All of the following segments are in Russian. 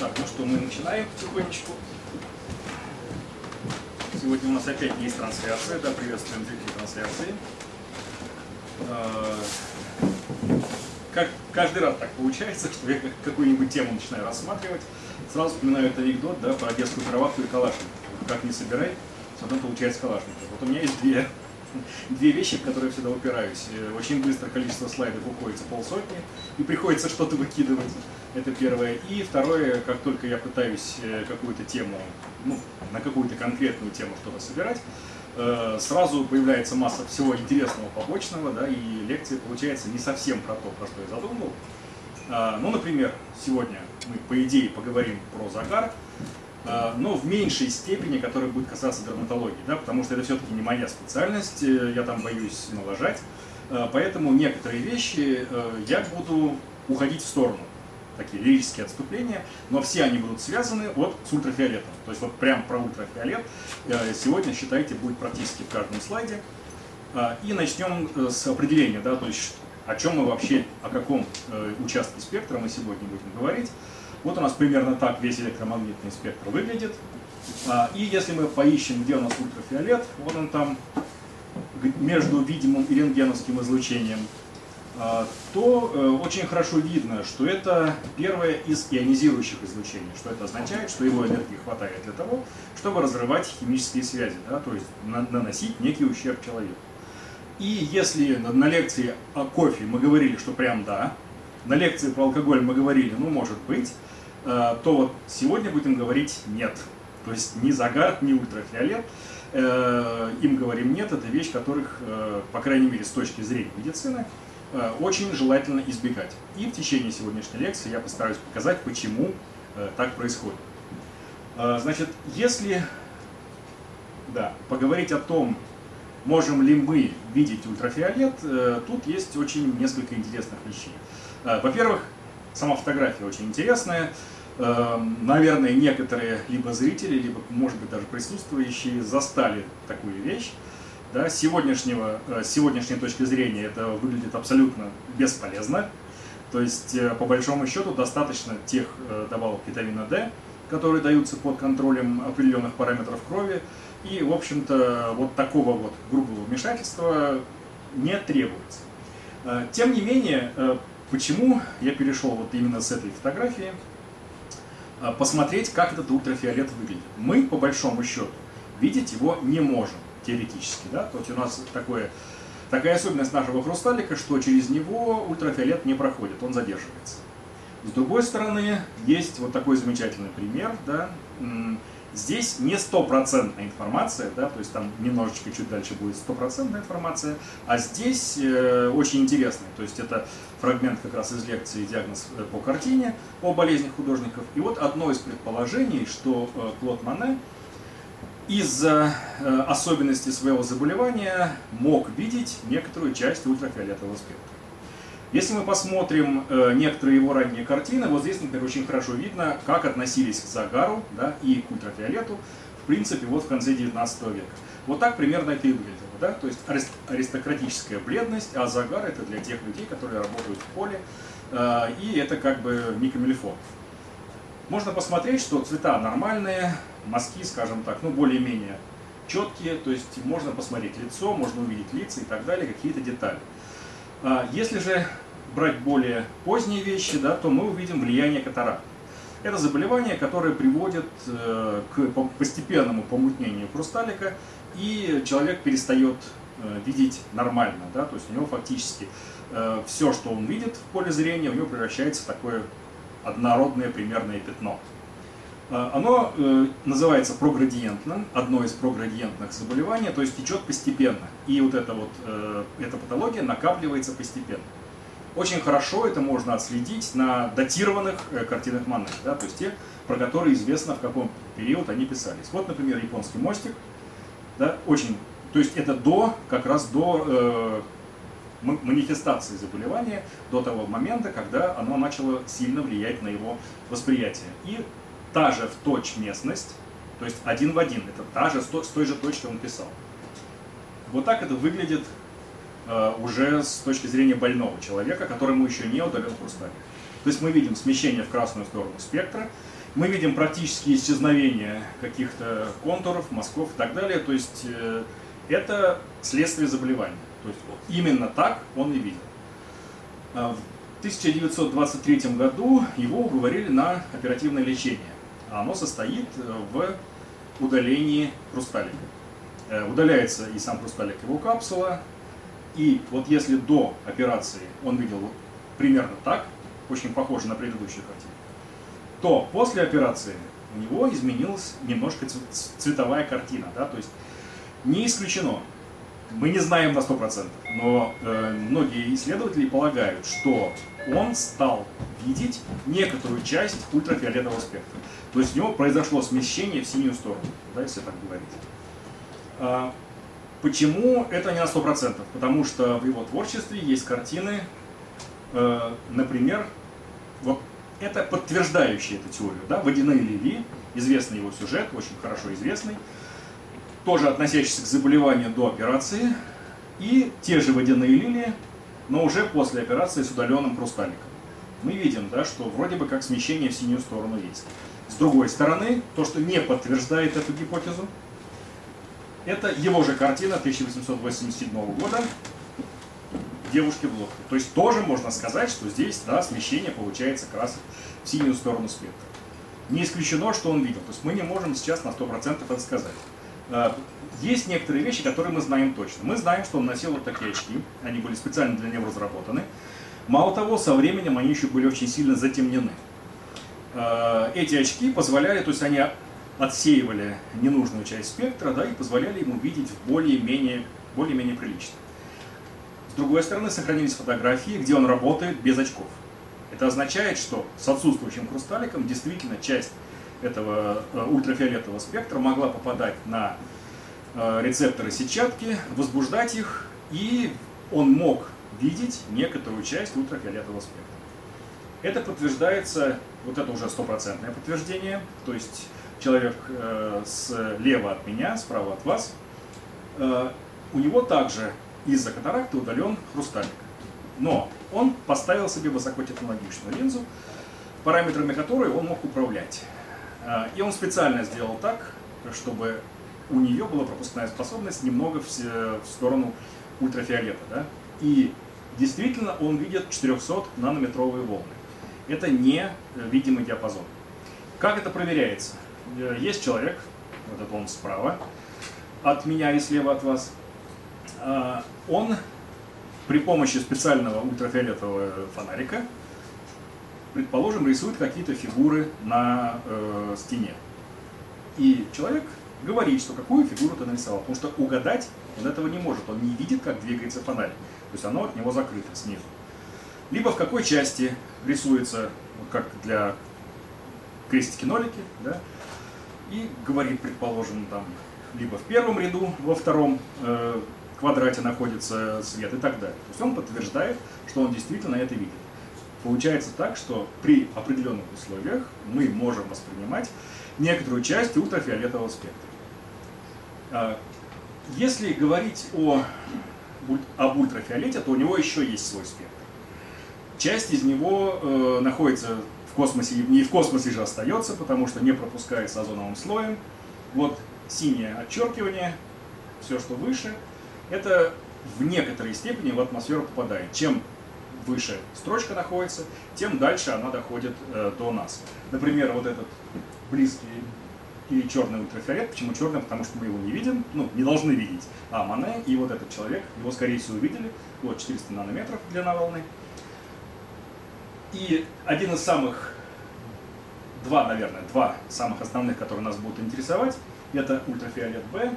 Так, ну что, мы начинаем потихонечку. Сегодня у нас опять есть трансляция, да, приветствуем зрителей трансляции. Как каждый раз так получается, что я какую-нибудь тему начинаю рассматривать, сразу вспоминаю этот анекдот, да, про детскую кроватку и калашников. Как не собирай, все равно получается калашников. Вот у меня есть две вещи, в которые я всегда упираюсь. Очень быстро количество слайдов уходится полсотни, и приходится что-то выкидывать. Это первое. И второе, как только я пытаюсь какую-то тему, ну, на какую-то конкретную тему что-то собирать, сразу появляется масса всего интересного побочного, да, и лекция получается не совсем про то, про что я задумал. Ну, например, сегодня мы, по идее, поговорим про загар, но в меньшей степени, которая будет касаться дерматологии, да, потому что это все-таки не моя специальность, я там боюсь налажать, поэтому некоторые вещи я буду уходить в сторону, такие лирические отступления, но все они будут связаны вот с ультрафиолетом, то есть вот прям про ультрафиолет сегодня, считайте, будет практически в каждом слайде. И начнем с определения, да, то есть о чем мы вообще, о каком участке спектра мы сегодня будем говорить. Вот у нас примерно так весь электромагнитный спектр выглядит. И если мы поищем, где у нас ультрафиолет, вот он там, между видимым и рентгеновским излучением, то очень хорошо видно, что это первое из ионизирующих излучений. Что это означает? Что его энергии хватает для того, чтобы разрывать химические связи, да, то есть наносить некий ущерб человеку. И если на лекции о кофе мы говорили, что прям да, на лекции про алкоголь мы говорили, ну, может быть, то вот сегодня будем говорить нет. То есть ни загар, ни ультрафиолет, им говорим нет, это вещь, которых, по крайней мере, с точки зрения медицины, очень желательно избегать. И в течение сегодняшней лекции я постараюсь показать, почему так происходит. Значит, если, да, поговорить о том, можем ли мы видеть ультрафиолет, тут есть очень несколько интересных вещей. Во-первых, сама фотография очень интересная. Наверное, некоторые либо зрители, либо, может быть, даже присутствующие застали такую вещь. Да, с сегодняшней точки зрения это выглядит абсолютно бесполезно. То есть, по большому счету, достаточно тех добавок витамина D, которые даются под контролем определенных параметров крови. И, в общем-то, вот такого вот грубого вмешательства не требуется. Тем не менее, почему я перешел вот именно с этой фотографии посмотреть, как этот ультрафиолет выглядит. Мы, по большому счету, видеть его не можем, теоретически. Да? То есть у нас такая особенность нашего хрусталика, что через него ультрафиолет не проходит, он задерживается. С другой стороны, есть вот такой замечательный пример. Да? Здесь не стопроцентная информация, да? То есть там немножечко чуть дальше будет стопроцентная информация, а здесь очень интересная. То есть это фрагмент как раз из лекции «Диагноз по картине» о болезнях художников. И вот одно из предположений, что Клод Моне из-за особенностей своего заболевания мог видеть некоторую часть ультрафиолетового спектра. Если мы посмотрим некоторые его ранние картины, вот здесь, например, очень хорошо видно, как относились к загару, да, и к ультрафиолету, в принципе, вот в конце 19 века. Вот так примерно это и выглядело. Да? То есть аристократическая бледность, а загар — это для тех людей, которые работают в поле, и это как бы не камильфо. Можно посмотреть, что цвета нормальные, мазки, скажем так, ну, более-менее четкие, то есть можно посмотреть лицо, можно увидеть лица и так далее, какие-то детали. Если же брать более поздние вещи, да, то мы увидим влияние катаракты. Это заболевание, которое приводит к постепенному помутнению хрусталика, и человек перестает видеть нормально. Да, то есть у него фактически все, что он видит в поле зрения, у него превращается в такое однородное примерное пятно. Оно называется проградиентным, одно из проградиентных заболеваний, то есть течет постепенно. И эта патология накапливается постепенно. Очень хорошо это можно отследить на датированных картинах Моне, да, то есть те, про которые известно, в каком период они писались. Вот, например, японский мостик. Да, очень, то есть это как раз до манифестации заболевания, до того момента, когда оно начало сильно влиять на его восприятие. И та же в точь местность, то есть один в один, это та же, с той же точки он писал. Вот так это выглядит уже с точки зрения больного человека, которому еще не удален хрусталик. То То есть мы видим смещение в красную сторону спектра, мы видим практически исчезновение каких-то контуров, мазков и так далее. То есть это следствие заболевания. То есть вот именно так он и видел. В 1923 году его уговорили на оперативное лечение. Оно состоит в удалении хрусталика. Удаляется и сам хрусталик, его капсула. И вот если до операции он видел примерно так, очень похоже на предыдущую картину, то после операции у него изменилась немножко цветовая картина. Да? То есть не исключено, мы не знаем на 100%, но многие исследователи полагают, что он стал видеть некоторую часть ультрафиолетового спектра. То есть у него произошло смещение в синюю сторону, да, если так говорить. Почему это не на 100%? Потому что в его творчестве есть картины, например, вот это подтверждающие эту теорию. Да? Водяные лилии, известный его сюжет, очень хорошо известный, тоже относящийся к заболеванию до операции, и те же водяные лилии, но уже после операции с удаленным хрусталиком. Мы видим, да, что вроде бы как смещение в синюю сторону есть. С другой стороны, то, что не подтверждает эту гипотезу, это его же картина 1887 года «Девушки в лодке». То есть тоже можно сказать, что здесь, да, смещение получается как раз в синюю сторону спектра. Не исключено, что он видел. То есть мы не можем сейчас на 100% это сказать. Есть некоторые вещи, которые мы знаем точно. Мы знаем, что он носил вот такие очки. Они были специально для него разработаны. Мало того, со временем они еще были очень сильно затемнены. Эти очки позволяли, то есть они отсеивали ненужную часть спектра, да, и позволяли ему видеть более-менее прилично. С другой стороны, сохранились фотографии, где он работает без очков. Это означает, что с отсутствующим хрусталиком действительно часть этого ультрафиолетового спектра могла попадать на рецепторы сетчатки, возбуждать их, и он мог видеть некоторую часть ультрафиолетового спектра. Это подтверждается, вот это уже стопроцентное подтверждение, то есть человек слева от меня, справа от вас, у него также из-за катаракты удален хрусталик. Но он поставил себе высокотехнологичную линзу, параметрами которой он мог управлять. И он специально сделал так, чтобы у нее была пропускная способность немного в сторону ультрафиолета. Да? И действительно он видит 400-нанометровые волны. Это невидимый диапазон. Как это проверяется? Есть человек, вот этот он справа от меня и слева от вас, он при помощи специального ультрафиолетового фонарика, предположим, рисует какие-то фигуры на стене. И человек говорит, что какую фигуру ты нарисовал, потому что угадать он этого не может, он не видит, как двигается фонарик, то есть оно от него закрыто снизу. Либо в какой части рисуется, как для крестики-нолики, да, и говорит, предположим, там, либо в первом ряду, во втором квадрате находится свет и так далее. То есть он подтверждает, что он действительно это видит. Получается так, что при определенных условиях мы можем воспринимать некоторую часть ультрафиолетового спектра. Если говорить об ультрафиолете, то у него еще есть свой спектр. Часть из него находится в космосе, не в космосе же остается, потому что не пропускается озоновым слоем. Вот синее отчеркивание, все, что выше, это в некоторой степени в атмосферу попадает. Чем выше строчка находится, тем дальше она доходит до нас. Например, вот этот близкий и черный ультрафиолет. Почему черный? Потому что мы его не видим, ну, не должны видеть. А Моне и вот этот человек, его, скорее всего, видели. Вот 400 нанометров длина волны. И один из самых, два самых основных, которые нас будут интересовать, это ультрафиолет Б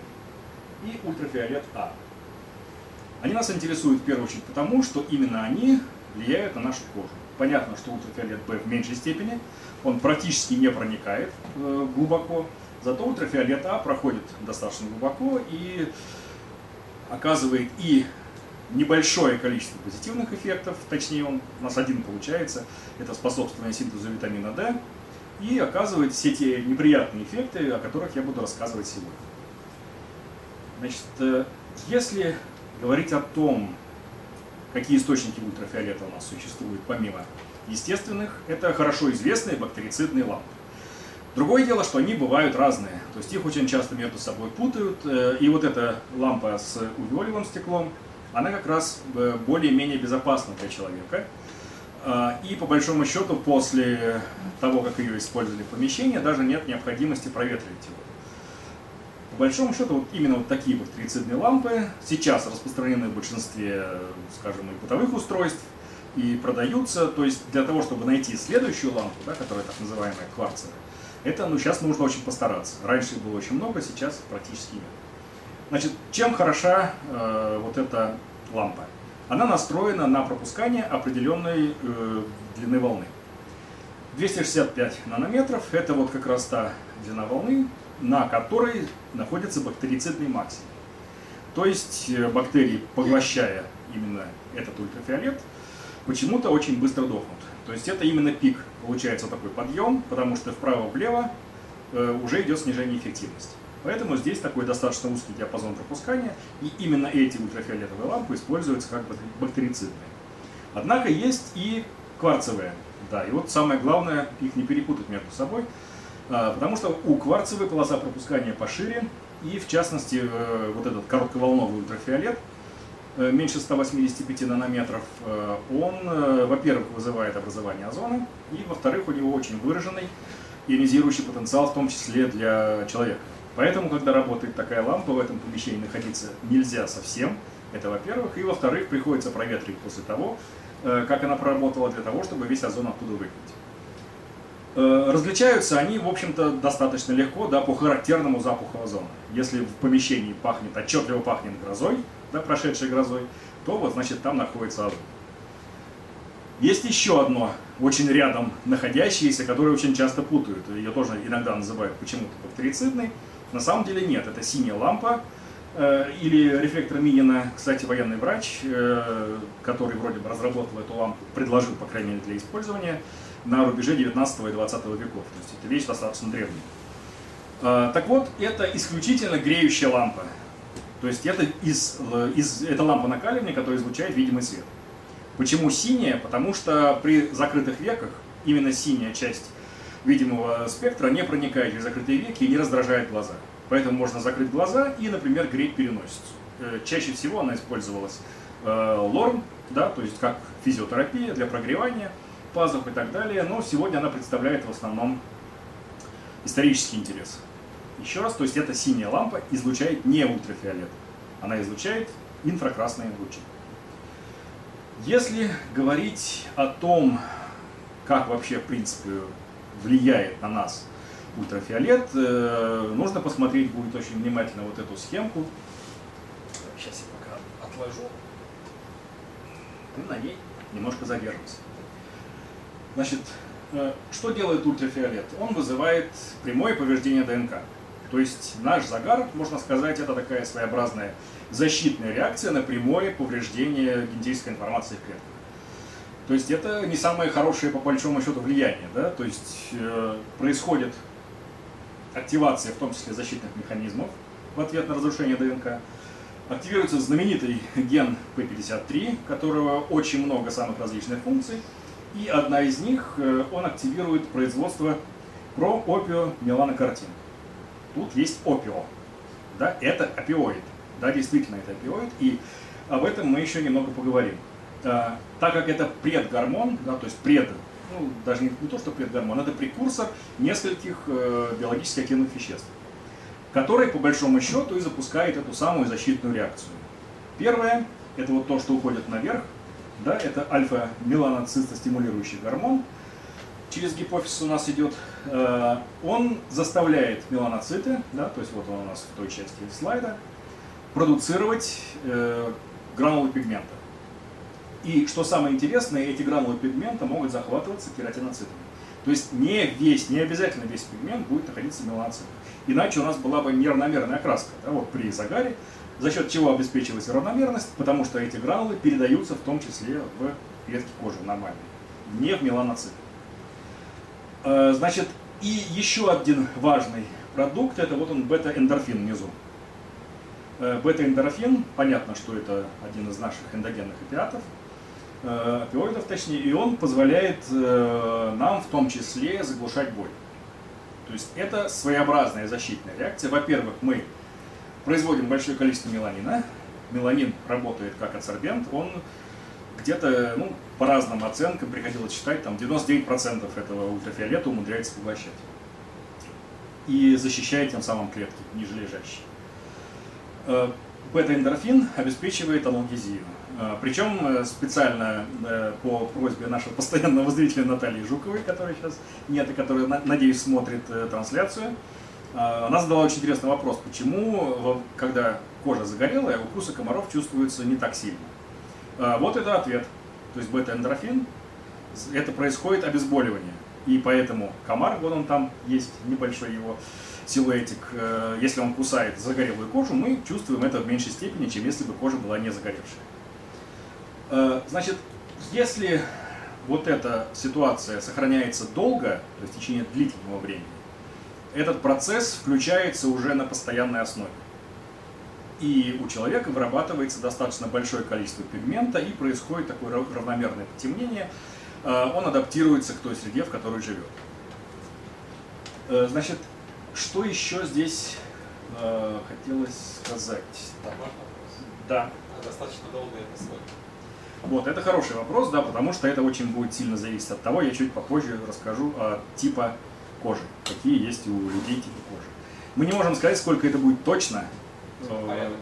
и ультрафиолет А. Они нас интересуют в первую очередь потому, что именно они влияют на нашу кожу. Понятно, что ультрафиолет Б в меньшей степени, он практически не проникает глубоко, зато ультрафиолет А проходит достаточно глубоко и оказывает и небольшое количество позитивных эффектов, точнее он, у нас один получается, это способствование синтезу витамина D, и оказывает все те неприятные эффекты, о которых я буду рассказывать сегодня. Значит, если говорить о том, какие источники ультрафиолета у нас существуют помимо естественных это хорошо известные бактерицидные лампы. Другое дело, что они бывают разные, то есть их очень часто между собой путают, и вот эта лампа с увиолевым стеклом, она как раз более-менее безопасна для человека. И по большому счету после того, как ее использовали в помещении, даже нет необходимости проветривать его. По большому счету вот именно вот такие бактерицидные лампы сейчас распространены в большинстве, скажем, и бытовых устройств, и продаются. То есть для того, чтобы найти следующую лампу, да, которая так называемая кварцевая, это ну, сейчас нужно очень постараться. Раньше их было очень много, сейчас практически нет. Значит, чем хороша вот эта лампа? Она настроена на пропускание определенной длины волны. 265 нанометров – это вот как раз та длина волны, на которой находится бактерицидный максимум. То есть бактерии, поглощая именно этот ультрафиолет, почему-то очень быстро дохнут. То есть это именно пик, получается такой подъем, потому что вправо-влево уже идет снижение эффективности. Поэтому здесь такой достаточно узкий диапазон пропускания, и именно эти ультрафиолетовые лампы используются как бактерицидные. Однако есть и кварцевые. Да, и вот самое главное, их не перепутать между собой, потому что у кварцевой полоса пропускания пошире, и в частности вот этот коротковолновый ультрафиолет, меньше 185 нанометров, он, во-первых, вызывает образование озона, и, во-вторых, у него очень выраженный ионизирующий потенциал, в том числе для человека. Поэтому, когда работает такая лампа, в этом помещении находиться нельзя совсем, это во-первых, и во-вторых, приходится проветривать после того, как она проработала, для того, чтобы весь озон оттуда выгнать. Различаются они, в общем-то, достаточно легко, да, по характерному запаху озона. Если в помещении пахнет, отчетливо пахнет грозой, да, прошедшей грозой, то вот, значит, там находится озон. Есть еще одно, очень рядом находящееся, которое очень часто путают. Ее тоже иногда называют почему-то бактерицидной. На самом деле нет, это синяя лампа или рефлектор Минина. Кстати, военный врач, который вроде бы разработал эту лампу, предложил, по крайней мере, для использования на рубеже 19 и 20 веков. То есть это вещь достаточно древняя. Так вот, это исключительно греющая лампа. То есть это, это лампа накаливания, которая излучает видимый свет. Почему синяя? Потому что при закрытых веках именно синяя часть видимого спектра не проникает через закрытые веки и не раздражает глаза. Поэтому можно закрыть глаза и, например, греть переносицу. Чаще всего она использовалась лорм, да, то есть как физиотерапия для прогревания пазух и так далее, но сегодня она представляет в основном исторический интерес. Еще раз, то есть эта синяя лампа излучает не ультрафиолет, она излучает инфракрасные лучи. Если говорить о том, как вообще, в принципе, влияет на нас ультрафиолет, нужно посмотреть будет очень внимательно вот эту схемку. Сейчас я пока отложу. И на ней немножко задержимся. Значит, что делает ультрафиолет? Он вызывает прямое повреждение ДНК. То есть наш загар, можно сказать, это такая своеобразная защитная реакция на прямое повреждение генетической информации в клетках. То есть это не самое хорошее по большому счету влияние. Да? То есть происходит активация, в том числе защитных механизмов в ответ на разрушение ДНК. Активируется знаменитый ген P53, которого очень много самых различных функций. И одна из них, он активирует производство проопиомеланокортин. Тут есть опио. Да? Это опиоид. Да, действительно, это опиоид, и об этом мы еще немного поговорим. Так как это предгормон, да, то есть даже не то, что предгормон, это прекурсор нескольких биологически активных веществ, которые, по большому счету, и запускают эту самую защитную реакцию. Первое, это вот то, что уходит наверх, да, это альфа-меланоцитостимулирующий гормон. Через гипофиз у нас идет, он заставляет меланоциты, да, то есть вот он у нас в той части слайда, продуцировать гранулы пигмента. И что самое интересное, эти гранулы пигмента могут захватываться кератиноцитами. То есть не обязательно весь пигмент будет находиться в меланоцитах. Иначе у нас была бы неравномерная окраска, да, вот при загаре, за счет чего обеспечивалась равномерность, потому что эти гранулы передаются в том числе в клетки кожи нормальные, не в меланоциты. Значит, и еще один важный продукт, это вот он бета-эндорфин внизу. Бета-эндорфин, понятно, что это один из наших эндогенных опиатов. опиоидов, точнее, и он позволяет нам в том числе заглушать боль. То есть это своеобразная защитная реакция. Во-первых, мы производим большое количество меланина. Меланин работает как адсорбент, он где-то, ну, по разным оценкам, приходилось считать, там 99% этого ультрафиолета умудряется поглощать. И защищает тем самым клетки, нижележащие. Бета-эндорфин обеспечивает аналгезию. Причем специально по просьбе нашего постоянного зрителя Натальи Жуковой, которая сейчас нет и которая, надеюсь, смотрит трансляцию, она задала очень интересный вопрос, почему, когда кожа загорелая, укусы комаров чувствуются не так сильно. Вот это ответ. То есть бета-эндорфин, это происходит обезболивание. И поэтому комар, вот он там есть, небольшой его силуэтик, если он кусает загорелую кожу, мы чувствуем это в меньшей степени, чем если бы кожа была не загоревшая. Значит, если вот эта ситуация сохраняется долго, то есть в течение длительного времени, этот процесс включается уже на постоянной основе. И у человека вырабатывается достаточно большое количество пигмента, и происходит такое равномерное потемнение. Он адаптируется к той среде, в которой живет. Значит, что еще здесь хотелось сказать? Так. Да. А достаточно долго это сложно. Вот, это хороший вопрос, да, потому что это очень будет сильно зависеть от того, я чуть попозже расскажу о типе кожи, какие есть у людей типы кожи. Мы не можем сказать, сколько это будет точно, порядок.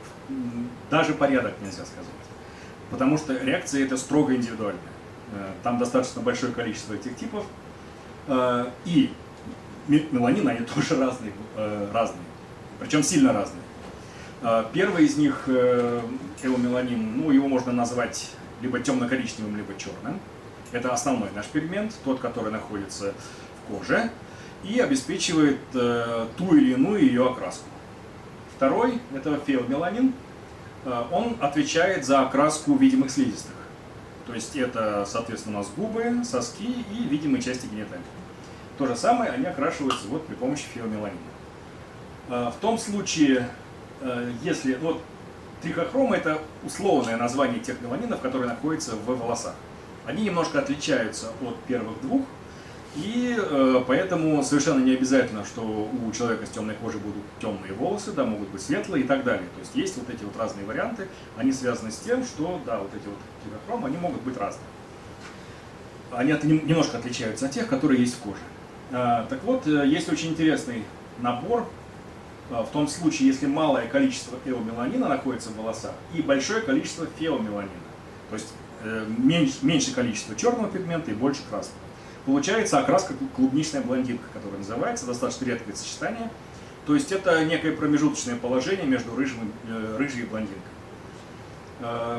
Даже порядок нельзя сказать, потому что реакция это строго индивидуальная. Там достаточно большое количество этих типов, и меланин, они тоже разные, причем сильно разные. Первый из них, эумеланин, ну, его можно назвать либо темно-коричневым, либо черным. Это основной наш пигмент, тот, который находится в коже и обеспечивает ту или иную ее окраску. Второй, это феомеланин, он отвечает за окраску видимых слизистых. То есть это, соответственно, у нас губы, соски и видимые части гениталии. То же самое, они окрашиваются вот при помощи феомеланина. В том случае, если... Вот, трихохромы – это условное название тех меланинов, которые находятся в волосах. Они немножко отличаются от первых двух, и поэтому совершенно не обязательно, что у человека с темной кожей будут темные волосы, да, могут быть светлые и так далее. То есть есть вот эти вот разные варианты, они связаны с тем, что да, вот эти вот трихохромы, они могут быть разные. Они немножко отличаются от тех, которые есть в коже. Так вот, есть очень интересный набор. В том случае, если малое количество эумеланина находится в волосах и большое количество феомеланина, то есть меньше количество черного пигмента и больше красного, получается окраска клубничная блондинка, которая называется, достаточно редкое сочетание. То есть это некое промежуточное положение между рыжей и блондинкой.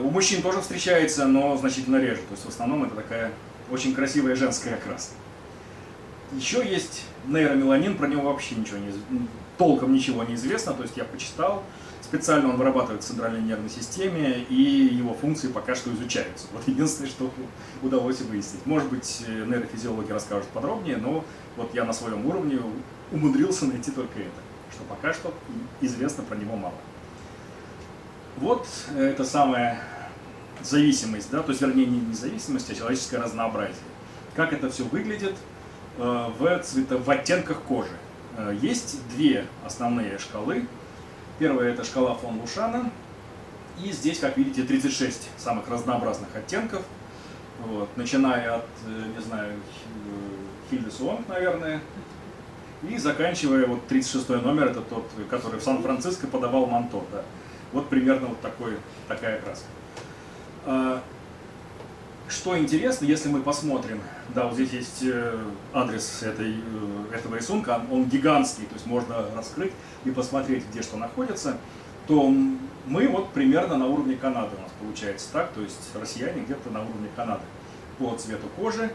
У мужчин тоже встречается, но значительно реже. То есть в основном это такая очень красивая женская окраска. Еще есть нейромеланин, про него вообще ничего не известно. Толком ничего не известно, то есть я почитал, специально он вырабатывает в центральной нервной системе, и его функции пока что изучаются. Вот единственное, что удалось выяснить. Может быть, нейрофизиологи расскажут подробнее, но вот я на своем уровне умудрился найти только это, что пока что известно про него мало. Вот это самая зависимость, да, то есть, вернее, не зависимость, а человеческое разнообразие. Как это все выглядит в оттенках кожи. Есть две основные шкалы. Первая – это шкала фон Лушана. И здесь, как видите, 36 самых разнообразных оттенков. Вот. Начиная от, не знаю, Хильдесуонг, наверное, и заканчивая вот 36-й номер, это тот, который в Сан-Франциско подавал Монто. Да. Вот примерно вот такая краска. Что интересно, если мы посмотрим, да, вот здесь есть адрес этого рисунка, он гигантский, то есть можно раскрыть и посмотреть, где что находится, то мы вот примерно на уровне Канады у нас получается так, то есть россияне где-то на уровне Канады по цвету кожи,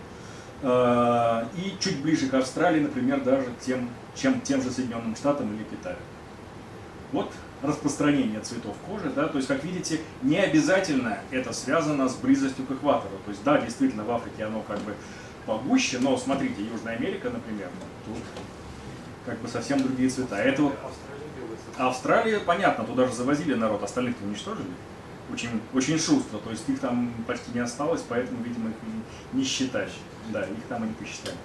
и чуть ближе к Австралии, например, даже чем тем же Соединенным Штатам или Китаю. Вот распространение цветов кожи, да, то есть, как видите, не обязательно это связано с близостью к экватору. То есть, да, действительно, в Африке оно как бы погуще, но, смотрите, Южная Америка, например, тут как бы совсем другие цвета. Это вот Австралия, понятно, туда же завозили народ, остальных-то уничтожили. очень, очень шустро, то есть их там почти не осталось, поэтому, видимо, их не считать. Да, их там и не посчитали.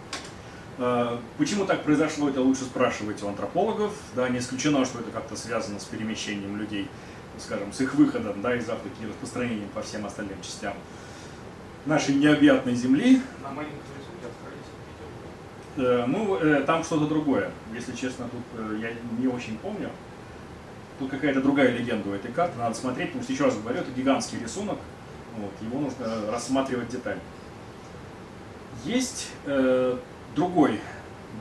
Почему так произошло, это лучше спрашивать у антропологов. Да, не исключено, что это как-то связано с перемещением людей, скажем, с их выходом, да, из Африки и распространением по всем остальным частям нашей необъятной земли. На маленьком открылись? Ну, там что-то другое. Если честно, тут я не очень помню. Тут какая-то другая легенда у этой карты. Надо смотреть, потому что, еще раз говорю, это гигантский рисунок. Вот, его нужно рассматривать детально. Есть... другой,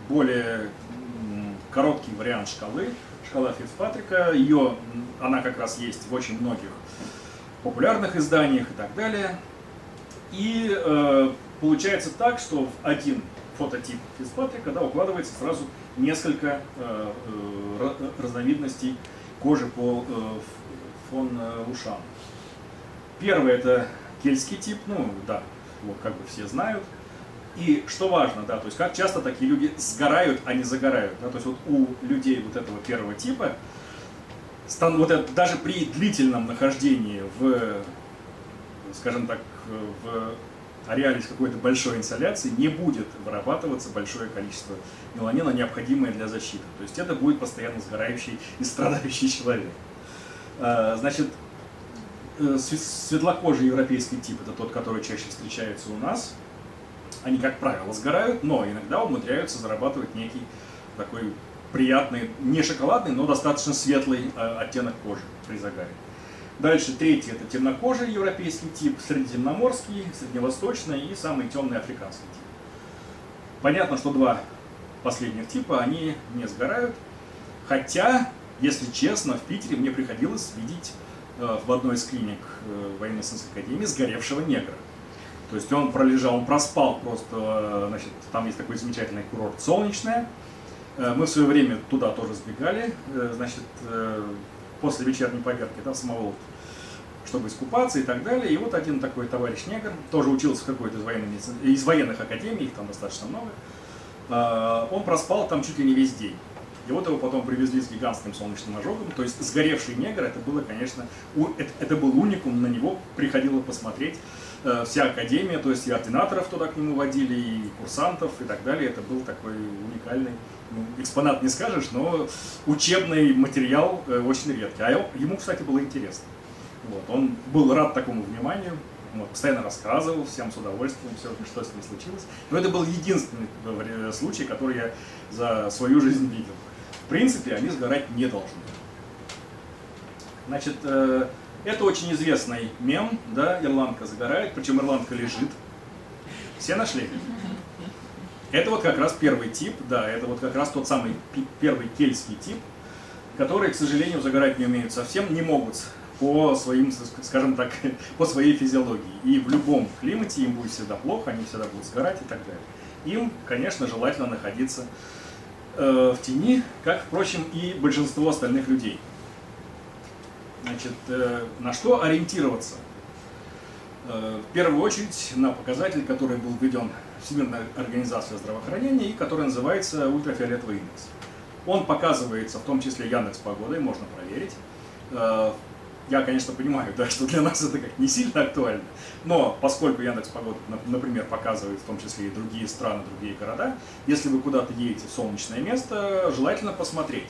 более короткий вариант шкалы, шкала Фицпатрика. Она как раз есть в очень многих популярных изданиях и так далее. И получается так, что в один фототип Фицпатрика, да, укладывается сразу несколько разновидностей кожи по фон Лушана. Первый — это кельтский тип, ну да, вот, как бы все знают. И что важно, да, то есть как часто такие люди сгорают, а не загорают. Да, то есть вот у людей вот этого первого типа, вот это, даже при длительном нахождении в, скажем так, в ареале с какой-то большой инсоляцией, не будет вырабатываться большое количество меланина, необходимое для защиты. То есть это будет постоянно сгорающий и страдающий человек. Значит, светлокожий европейский тип — это тот, который чаще встречается у нас. Они, как правило, сгорают, но иногда умудряются зарабатывать некий такой приятный, не шоколадный, но достаточно светлый оттенок кожи при загаре. Дальше третий — это темнокожий европейский тип, средиземноморский, средневосточный и самый темный африканский тип. Понятно, что два последних типа, они не сгорают. Хотя, если честно, в Питере мне приходилось видеть в одной из клиник военно-медицинской академии сгоревшего негра. То есть он пролежал, он проспал просто, значит, там есть такой замечательный курорт Солнечное. Мы в свое время туда тоже сбегали, значит, после вечерней поверки, да, в самоволке, чтобы искупаться и так далее. И вот один такой товарищ негр, тоже учился в какой-то из военных академий, их там достаточно много, он проспал там чуть ли не весь день. И вот его потом привезли с гигантским солнечным ожогом. То есть сгоревший негр, это было, конечно, это был уникум, на него приходило посмотреть вся академия, то есть и ординаторов туда к нему водили, и курсантов, и так далее. Это был такой уникальный, ну, экспонат не скажешь, но учебный материал очень редкий. А ему, кстати, было интересно. Вот. Он был рад такому вниманию, вот, постоянно рассказывал всем с удовольствием, все, что с ним случилось. Но это был единственный случай, который я за свою жизнь видел. В принципе, они сгорать не должны. Значит, это очень известный мем, да, ирландка загорает, причем ирландка лежит. Все нашли? Это вот как раз первый тип, да, это вот как раз тот самый первый кельтский тип, который, к сожалению, загорать не умеют совсем, не могут по своим, скажем так, по своей физиологии. И в любом климате им будет всегда плохо, они всегда будут сгорать и так далее. Им, конечно, желательно находиться в тени, как, впрочем, и большинство остальных людей. Значит, на что ориентироваться? В первую очередь на показатель, который был введен Всемирной организацией здравоохранения и который называется ультрафиолетовый индекс. Он показывается в том числе Яндекс.Погодой, можно проверить. Я, конечно, понимаю, да, что для нас это как не сильно актуально, но поскольку Яндекс.Погода, например, показывает в том числе и другие страны, другие города, если вы куда-то едете в солнечное место, желательно посмотреть.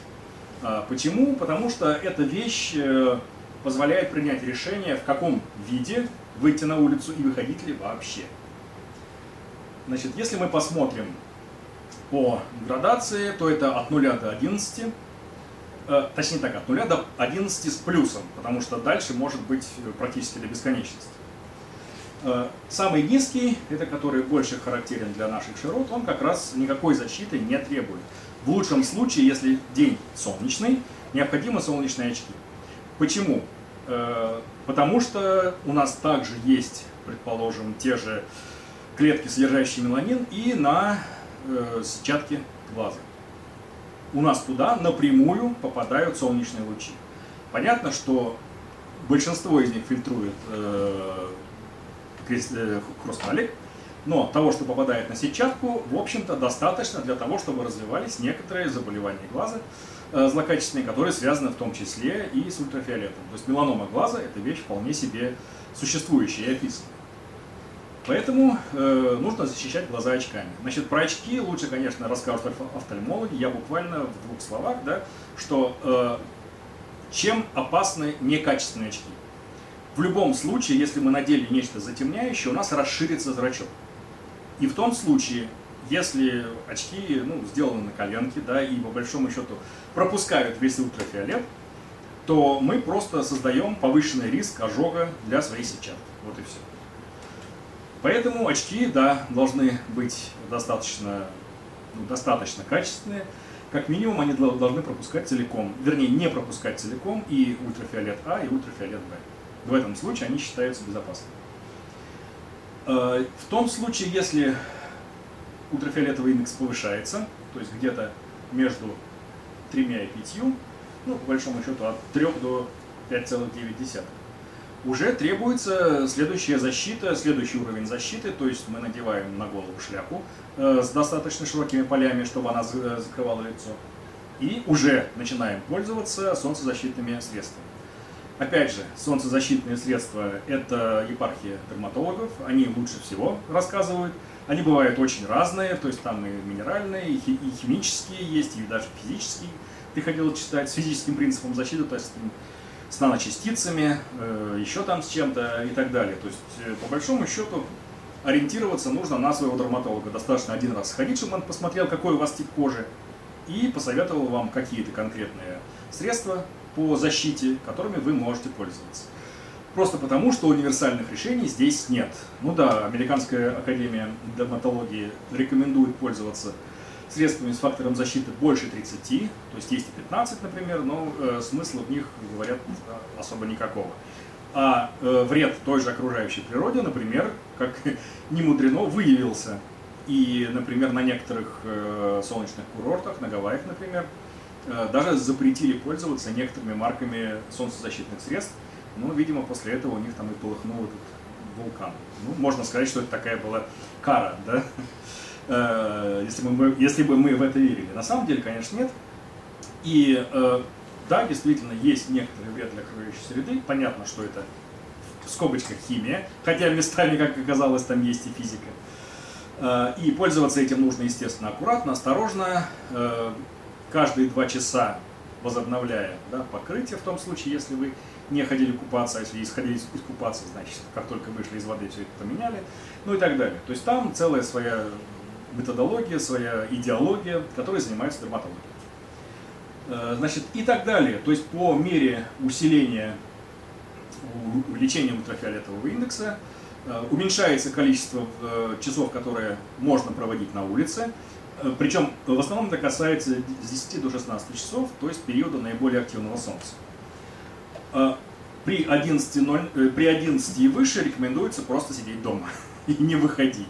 Почему? Потому что эта вещь позволяет принять решение, в каком виде выйти на улицу и выходить ли вообще. Значит, если мы посмотрим по градации, то это от 0 до 11, точнее так, от 0 до 11 с плюсом, потому что дальше может быть практически до бесконечности. Самый низкий, это который больше характерен для наших широт, он как раз никакой защиты не требует. В лучшем случае, если день солнечный, необходимы солнечные очки. Почему? Потому что у нас также есть, предположим, те же клетки, содержащие меланин, и на сетчатке глаза. У нас туда напрямую попадают солнечные лучи. Понятно, что большинство из них фильтрует хрусталик. Но того, что попадает на сетчатку, в общем-то, достаточно для того, чтобы развивались некоторые заболевания глаза, злокачественные, которые связаны в том числе и с ультрафиолетом. То есть меланома глаза – это вещь вполне себе существующая и описанная. Поэтому нужно защищать глаза очками. Значит, про очки лучше, конечно, расскажут офтальмологи. Я буквально в двух словах, да, что чем опасны некачественные очки. В любом случае, если мы надели нечто затемняющее, у нас расширится зрачок. И в том случае, если очки сделаны на коленке, да, и по большому счету пропускают весь ультрафиолет, то мы просто создаем повышенный риск ожога для своей сетчатки. Вот и все. Поэтому очки, да, должны быть достаточно качественные. Как минимум, они должны пропускать целиком, вернее, не пропускать целиком и ультрафиолет А, и ультрафиолет Б. В этом случае они считаются безопасными. В том случае, если ультрафиолетовый индекс повышается, то есть где-то между 3 и 5, по большому счету от 3 до 5,9, уже требуется следующая защита, следующий уровень защиты, то есть мы надеваем на голову шляпу с достаточно широкими полями, чтобы она закрывала лицо, и уже начинаем пользоваться солнцезащитными средствами. Опять же, солнцезащитные средства – это епархия дерматологов, они лучше всего рассказывают. Они бывают очень разные, то есть там и минеральные, и химические есть, и даже физические. Приходилось читать с физическим принципом защиты, то есть с наночастицами, еще там с чем-то и так далее. То есть, по большому счету, ориентироваться нужно на своего дерматолога. Достаточно один раз сходить, чтобы он посмотрел, какой у вас тип кожи, и посоветовал вам какие-то конкретные средства по защите, которыми вы можете пользоваться. Просто потому, что универсальных решений здесь нет. Ну да, Американская академия дерматологии рекомендует пользоваться средствами с фактором защиты больше 30, то есть есть и 15, например, но смысла в них, говорят, особо никакого. А вред той же окружающей природе, например, как не мудрено, выявился. И, например, на некоторых солнечных курортах, на Гавайях, например, даже запретили пользоваться некоторыми марками солнцезащитных средств. Ну, видимо, после этого у них там и полыхнул этот вулкан. Ну, можно сказать, что это такая была кара, да? Если бы мы в это верили. На самом деле, конечно, нет. И да, действительно, есть некоторые вред для окружающей среды. Понятно, что это в скобочках химия, хотя местами, как оказалось, там есть и физика. И пользоваться этим нужно, естественно, аккуратно, осторожно. Каждые 2 часа возобновляя, да, покрытие, в том случае, если вы не ходили купаться, а если исходили из купаться, значит, как только вышли из воды, все это поменяли, ну и так далее. То есть там целая своя методология, своя идеология, которой занимается дерматология. Значит, и так далее. То есть по мере усиления, увеличения ультрафиолетового индекса, уменьшается количество часов, которые можно проводить на улице. Причем в основном это касается с 10 до 16 часов, то есть периода наиболее активного солнца. При 11 и выше рекомендуется просто сидеть дома и не выходить.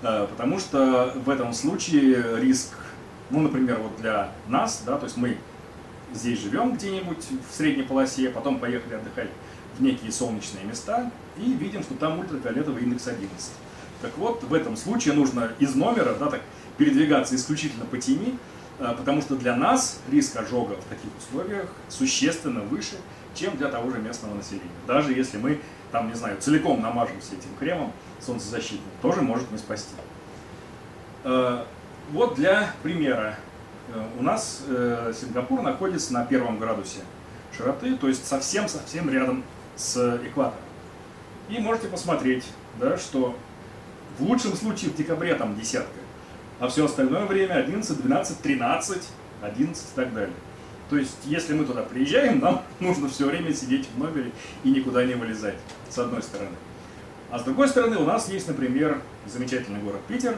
Потому что в этом случае риск, ну, например, вот для нас, да, то есть мы здесь живем где-нибудь в средней полосе, потом поехали отдыхать в некие солнечные места и видим, что там ультрафиолетовый индекс 11. Так вот, в этом случае нужно из номера, да, так передвигаться исключительно по тени, потому что для нас риск ожога в таких условиях существенно выше, чем для того же местного населения. Даже если мы, там, не знаю, целиком намажемся этим кремом солнцезащитным, тоже может не спасти. Вот для примера. У нас Сингапур находится на 1 градусе широты, то есть совсем-совсем рядом с экватором. И можете посмотреть, да, что в лучшем случае в декабре там десятка, а все остальное время 11, 12, 13, 11 и так далее. То есть, если мы туда приезжаем, нам нужно все время сидеть в номере и никуда не вылезать, с одной стороны. А с другой стороны, у нас есть, например, замечательный город Питер,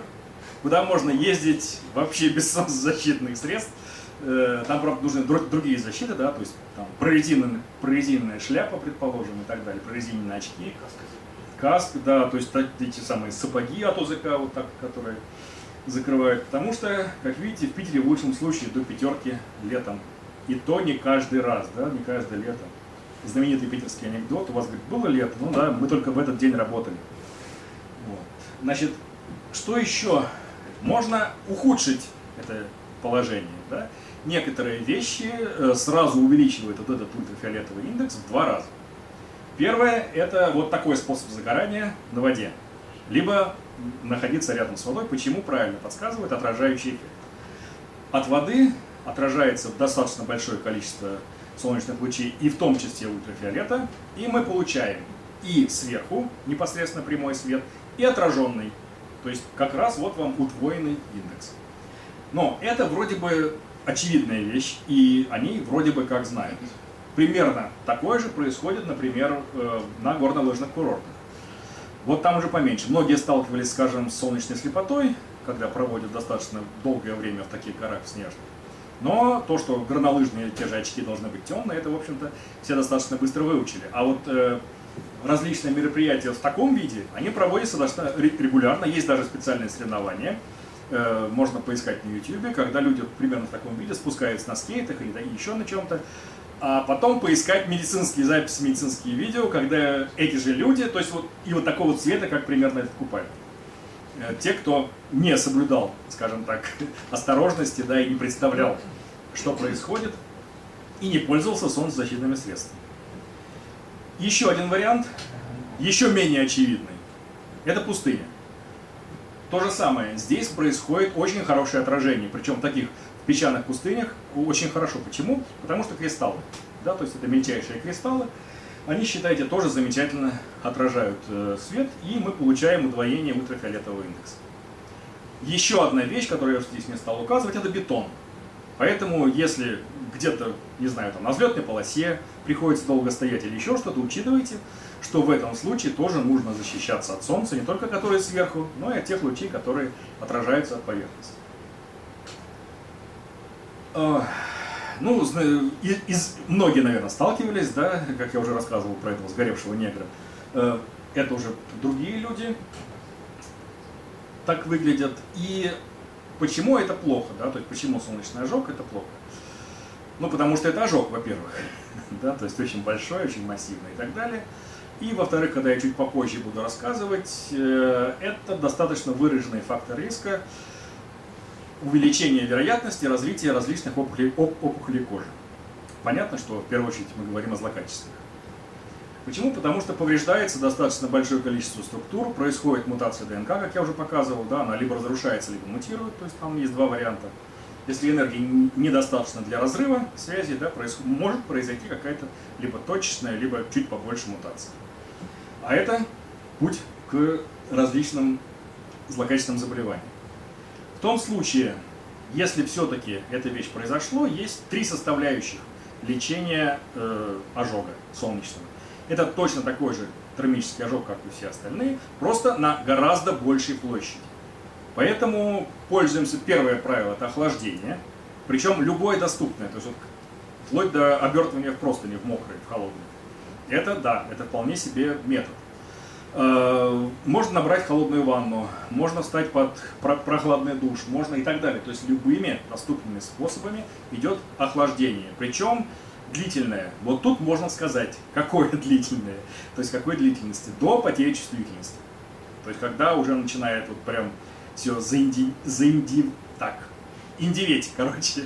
куда можно ездить вообще без солнцезащитных средств. Там, правда, нужны другие защиты, да, то есть там прорезиненная шляпа, предположим, и так далее, прорезиненные очки, каска, да, то есть эти самые сапоги от ОЗК, вот так, которые закрывают, потому что, как видите, в Питере в лучшем случае до 5 летом, и то не каждый раз, да, не каждое лето. Знаменитый питерский анекдот, у вас, говорит, было лето, ну да, мы только в этот день работали. Вот. Значит, что еще? Можно ухудшить это положение, да, некоторые вещи сразу увеличивают вот этот ультрафиолетовый индекс в 2 раза. Первое – это вот такой способ загорания на воде, либо находиться рядом с водой. Почему? Правильно подсказывает отражающий эффект. От воды отражается достаточно большое количество солнечных лучей, и в том числе ультрафиолета, и мы получаем и сверху непосредственно прямой свет, и отраженный. То есть как раз вот вам удвоенный индекс. Но это вроде бы очевидная вещь, и они вроде бы как знают. Примерно такое же происходит, например, на горнолыжных курортах. Вот там уже поменьше. Многие сталкивались, скажем, с солнечной слепотой, когда проводят достаточно долгое время в таких горах снежных. Но то, что горнолыжные те же очки должны быть темные, это, в общем-то, все достаточно быстро выучили. А вот различные мероприятия в таком виде, они проводятся достаточно регулярно. Есть даже специальные соревнования. Можно поискать на YouTube, когда люди примерно в таком виде спускаются на скейтах или еще на чем-то. А потом поискать медицинские записи, медицинские видео, когда эти же люди, то есть вот и вот такого цвета, как примерно этот купальник. Те, кто не соблюдал, скажем так, осторожности, да, и не представлял, что происходит, и не пользовался солнцезащитными средствами. Еще один вариант, еще менее очевидный, это пустыня. То же самое, здесь происходит очень хорошее отражение, причем в таких песчаных пустынях очень хорошо. Почему? Потому что кристаллы, да, то есть это мельчайшие кристаллы, они, считайте, тоже замечательно отражают свет, и мы получаем удвоение ультрафиолетового индекса. Еще одна вещь, которую я здесь не стал указывать, это бетон. Поэтому, если где-то, не знаю, там на взлетной полосе приходится долго стоять или еще что-то, учитывайте, что в этом случае тоже нужно защищаться от солнца, не только которые сверху, но и от тех лучей, которые отражаются от поверхности. Ну, многие, наверное, сталкивались, да, как я уже рассказывал про этого сгоревшего негра. Это уже другие люди так выглядят. И почему это плохо, да, то есть почему солнечный ожог это плохо? Ну, потому что это ожог, во-первых, да, то есть очень большой, очень массивный и так далее. И, во-вторых, когда я чуть попозже буду рассказывать, это достаточно выраженный фактор риска увеличение вероятности развития различных опухолей кожи. Понятно, что в первую очередь мы говорим о злокачественных. Почему? Потому что повреждается достаточно большое количество структур, происходит мутация ДНК, как я уже показывал, да, она либо разрушается, либо мутирует, то есть там есть 2 варианта. Если энергии недостаточно для разрыва связи, да, может произойти какая-то либо точечная, либо чуть побольше мутация. А это путь к различным злокачественным заболеваниям. В том случае, если все-таки эта вещь произошла, есть 3 составляющих лечения ожога солнечного. Это точно такой же термический ожог, как и все остальные, просто на гораздо большей площади. Поэтому пользуемся, первое правило, это охлаждение, причем любое доступное, то есть вот, вплоть до обертывания в простыни, в мокрой, в холодной. Это, да, это вполне себе метод. Можно набрать холодную ванну, можно встать под прохладный душ, можно и так далее. То есть любыми доступными способами идет охлаждение. Причем длительное. Вот тут можно сказать, какое длительное. То есть какой длительности? До потери чувствительности. То есть когда уже начинает вот прям все индиветь, короче.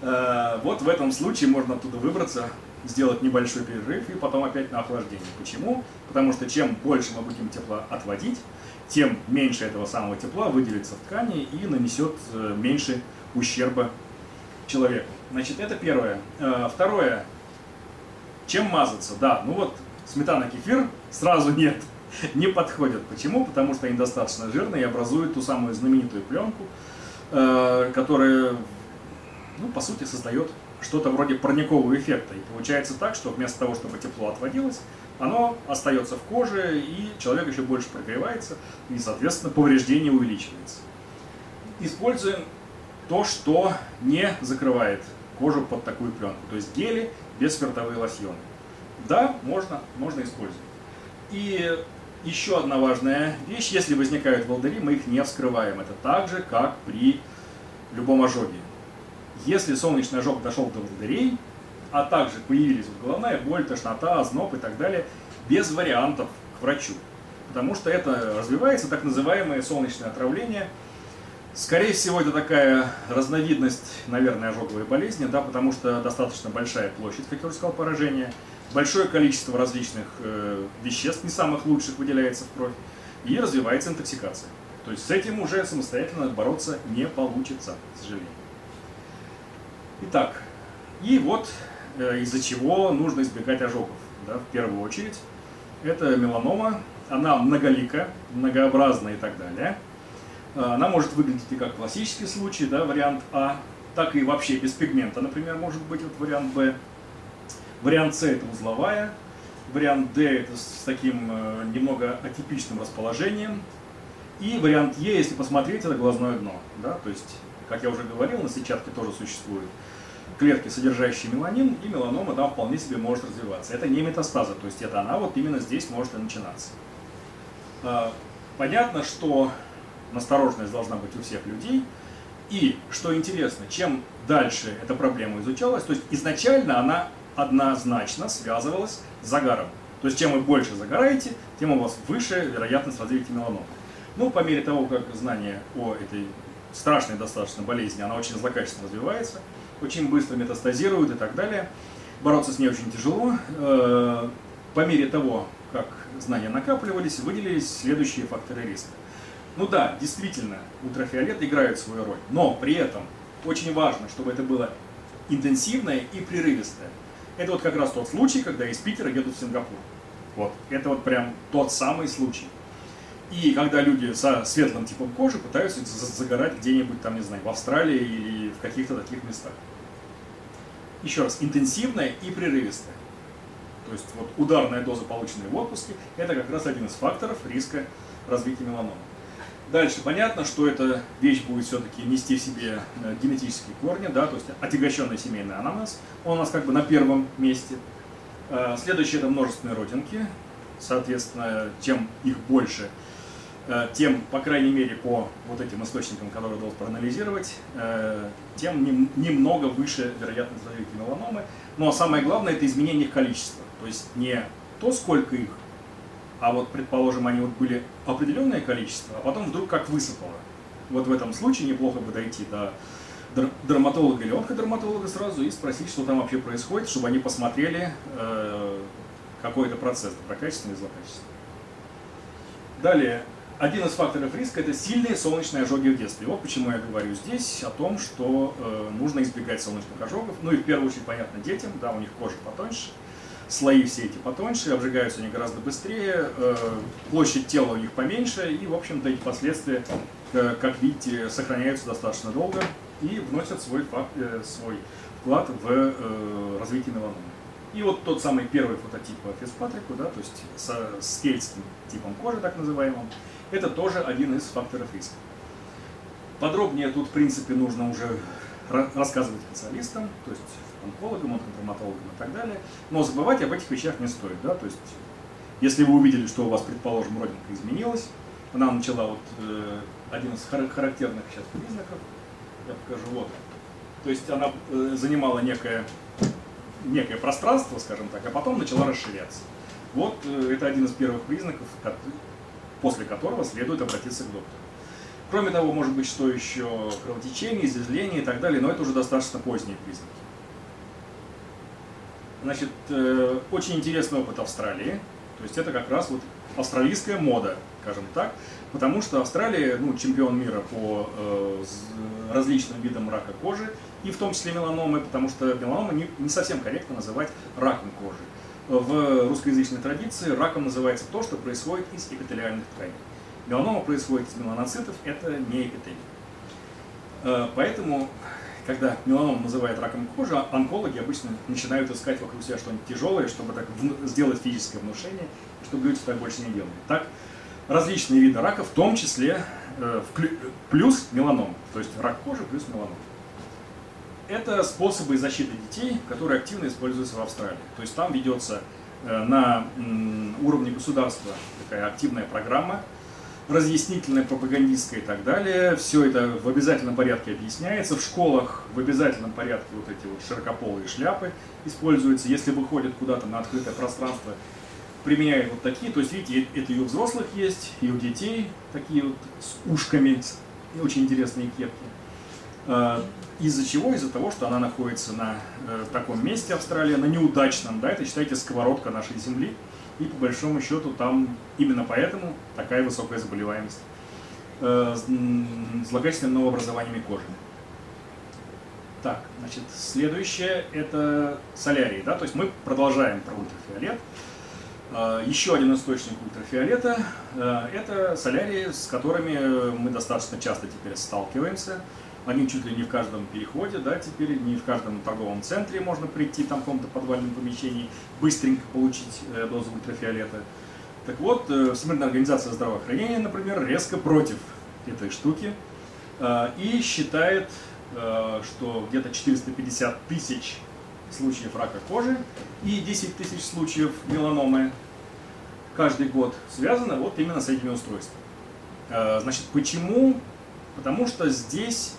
Вот в этом случае можно оттуда выбраться, сделать небольшой перерыв и потом опять на охлаждение. Почему? Потому что чем больше мы будем тепла отводить, тем меньше этого самого тепла выделится в ткани и нанесет меньше ущерба человеку. Значит, это первое. Второе. Чем мазаться? Да, ну вот сметана, кефир сразу нет, не подходят. Почему? Потому что они достаточно жирные и образуют ту самую знаменитую пленку, которая, ну, по сути, создает что-то вроде парникового эффекта. И получается так, что вместо того, чтобы тепло отводилось, оно остается в коже, и человек еще больше прогревается, и, соответственно, повреждение увеличивается. Используем то, что не закрывает кожу под такую пленку. То есть гели, бесспиртовые лосьоны. Да, можно использовать. И еще одна важная вещь. Если возникают волдыри, мы их не вскрываем. Это так же, как при любом ожоге. Если солнечный ожог дошел до волдырей, а также появились головная боль, тошнота, озноб и так далее, без вариантов к врачу. Потому что это развивается так называемое солнечное отравление. Скорее всего, это такая разновидность, наверное, ожоговой болезни, да, потому что достаточно большая площадь, как я уже сказал, поражения, большое количество различных веществ, не самых лучших, выделяется в кровь, и развивается интоксикация. То есть с этим уже самостоятельно бороться не получится, к сожалению. Итак, и вот из-за чего нужно избегать ожогов. Да, в первую очередь, это меланома, она многолика, многообразна и так далее. Она может выглядеть и как классический случай, да, вариант А, так и вообще без пигмента, например, может быть вот вариант Б. Вариант С – это узловая, вариант Д – это с таким немного атипичным расположением. И вариант Е, если посмотреть, это глазное дно. Да? То есть, как я уже говорил, на сетчатке тоже существуют клетки, содержащие меланин, и меланома там вполне себе может развиваться. Это не метастазы, то есть это она вот именно здесь может и начинаться. Понятно, что настороженность должна быть у всех людей. И, что интересно, чем дальше эта проблема изучалась, то есть изначально она однозначно связывалась с загаром. То есть чем вы больше загораете, тем у вас выше вероятность развития меланомы. Ну, по мере того, как знание о этой страшной достаточно болезни, она очень злокачественно развивается, очень быстро метастазирует и так далее. Бороться с ней очень тяжело. По мере того, как знания накапливались, выделились следующие факторы риска. Ну да, действительно, ультрафиолет играет свою роль, но при этом очень важно, чтобы это было интенсивное и прерывистое. Это вот как раз тот случай, когда из Питера едут в Сингапур. Вот. Это вот прям тот самый случай. И когда люди со светлым типом кожи пытаются загорать где-нибудь там, не знаю, в Австралии или в каких-то таких местах. Еще раз, интенсивное и прерывистое. То есть вот ударная доза, полученная в отпуске, это как раз один из факторов риска развития меланомы. Дальше понятно, что эта вещь будет все-таки нести в себе генетические корни, да, то есть отягощенный семейный анамнез, он у нас как бы на первом месте. Следующее – это множественные родинки, соответственно, чем их больше, тем, по крайней мере, по вот этим источникам, которые удалось проанализировать, тем немного выше вероятность развития меланомы. Но самое главное – это изменение их количества, то есть не то, сколько их, а вот, предположим, они вот были определенное количество, а потом вдруг как высыпало. Вот в этом случае неплохо бы дойти до дерматолога или онкодерматолога сразу и спросить, что там вообще происходит, чтобы они посмотрели какой-то процесс, доброкачественный и злокачественный. Далее, один из факторов риска – это сильные солнечные ожоги в детстве. Вот почему я говорю здесь о том, что нужно избегать солнечных ожогов. Ну и в первую очередь, понятно, детям, да, у них кожа потоньше. Слои все эти потоньше, обжигаются они гораздо быстрее, площадь тела у них поменьше, и, в общем-то, эти последствия, как видите, сохраняются достаточно долго и вносят свой вклад в развитие меланомы. И вот тот самый первый фототип по Фицпатрику, да, то есть с кельтским типом кожи, так называемым, это тоже один из факторов риска. Подробнее тут, в принципе, нужно уже рассказывать специалистам, то есть онкологам, онкодерматологам и так далее. Но забывать об этих вещах не стоит. Да? То есть, если вы увидели, что у вас, предположим, родинка изменилась, она начала вот один из характерных сейчас признаков, я покажу, вот. То есть она занимала некое пространство, скажем так, а потом начала расширяться. Вот это один из первых признаков, после которого следует обратиться к доктору. Кроме того, может быть, что еще кровотечение, изъязвление и так далее, но это уже достаточно поздние признаки. Значит, очень интересный опыт Австралии, то есть это как раз вот австралийская мода, скажем так, потому что Австралия, ну, чемпион мира по различным видам рака кожи, и в том числе меланомы, потому что меланомы не совсем корректно называть раком кожи. В русскоязычной традиции раком называется то, что происходит из эпителиальных тканей. Меланома происходит из меланоцитов, это не эпителий. Поэтому, когда меланому называют раком кожи, онкологи обычно начинают искать вокруг себя что-нибудь тяжелое, чтобы так сделать физическое внушение, чтобы люди так больше не делали. Так, различные виды рака, в том числе плюс меланом, то есть рак кожи плюс меланом. Это способы защиты детей, которые активно используются в Австралии. То есть там ведется на уровне государства такая активная программа, разъяснительное, пропагандистское и так далее. Все это в обязательном порядке объясняется. В школах в обязательном порядке вот эти вот широкополые шляпы используются. Если выходят куда-то на открытое пространство, применяют вот такие. То есть, видите, это и у взрослых есть, и у детей такие вот с ушками, и очень интересные кепки. Из-за чего? Из-за того, что она находится на таком месте Австралии, на неудачном, да, это, считайте, сковородка нашей Земли, и по большому счету там именно поэтому такая высокая заболеваемость злокачественным новообразованиями кожи. Так, значит, следующее это солярий, да, то есть мы продолжаем про ультрафиолет. Еще один источник ультрафиолета это солярии, с которыми мы достаточно часто теперь сталкиваемся. Они чуть ли не в каждом переходе, да, теперь не в каждом торговом центре можно прийти там в каком-то подвальном помещении, быстренько получить дозу ультрафиолета. Так вот, Всемирная организация здравоохранения, например, резко против этой штуки и считает, что где-то 450 тысяч случаев рака кожи и 10 тысяч случаев меланомы каждый год связаны вот именно с этими устройствами. Значит, почему? Потому что здесь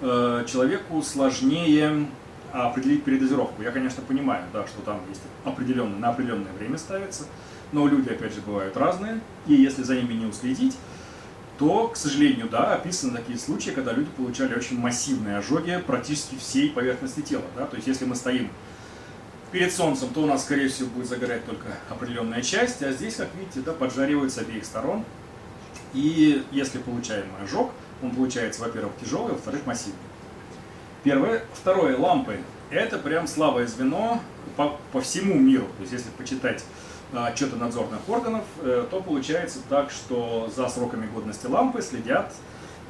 человеку сложнее определить передозировку. Я, конечно, понимаю, да, что там есть определенное, на определенное время ставится, но люди, опять же, бывают разные, и если за ними не уследить, то, к сожалению, да, описаны такие случаи, когда люди получали очень массивные ожоги практически всей поверхности тела. Да? То есть, если мы стоим перед солнцем, то у нас, скорее всего, будет загорать только определенная часть, а здесь, как видите, да, поджаривают с обеих сторон. И если получаемый ожог, он получается, во-первых, тяжелый, во-вторых, массивный. Первое. Второе. Лампы. Это прям слабое звено по всему миру. То есть, если почитать отчеты надзорных органов, то получается так, что за сроками годности лампы следят,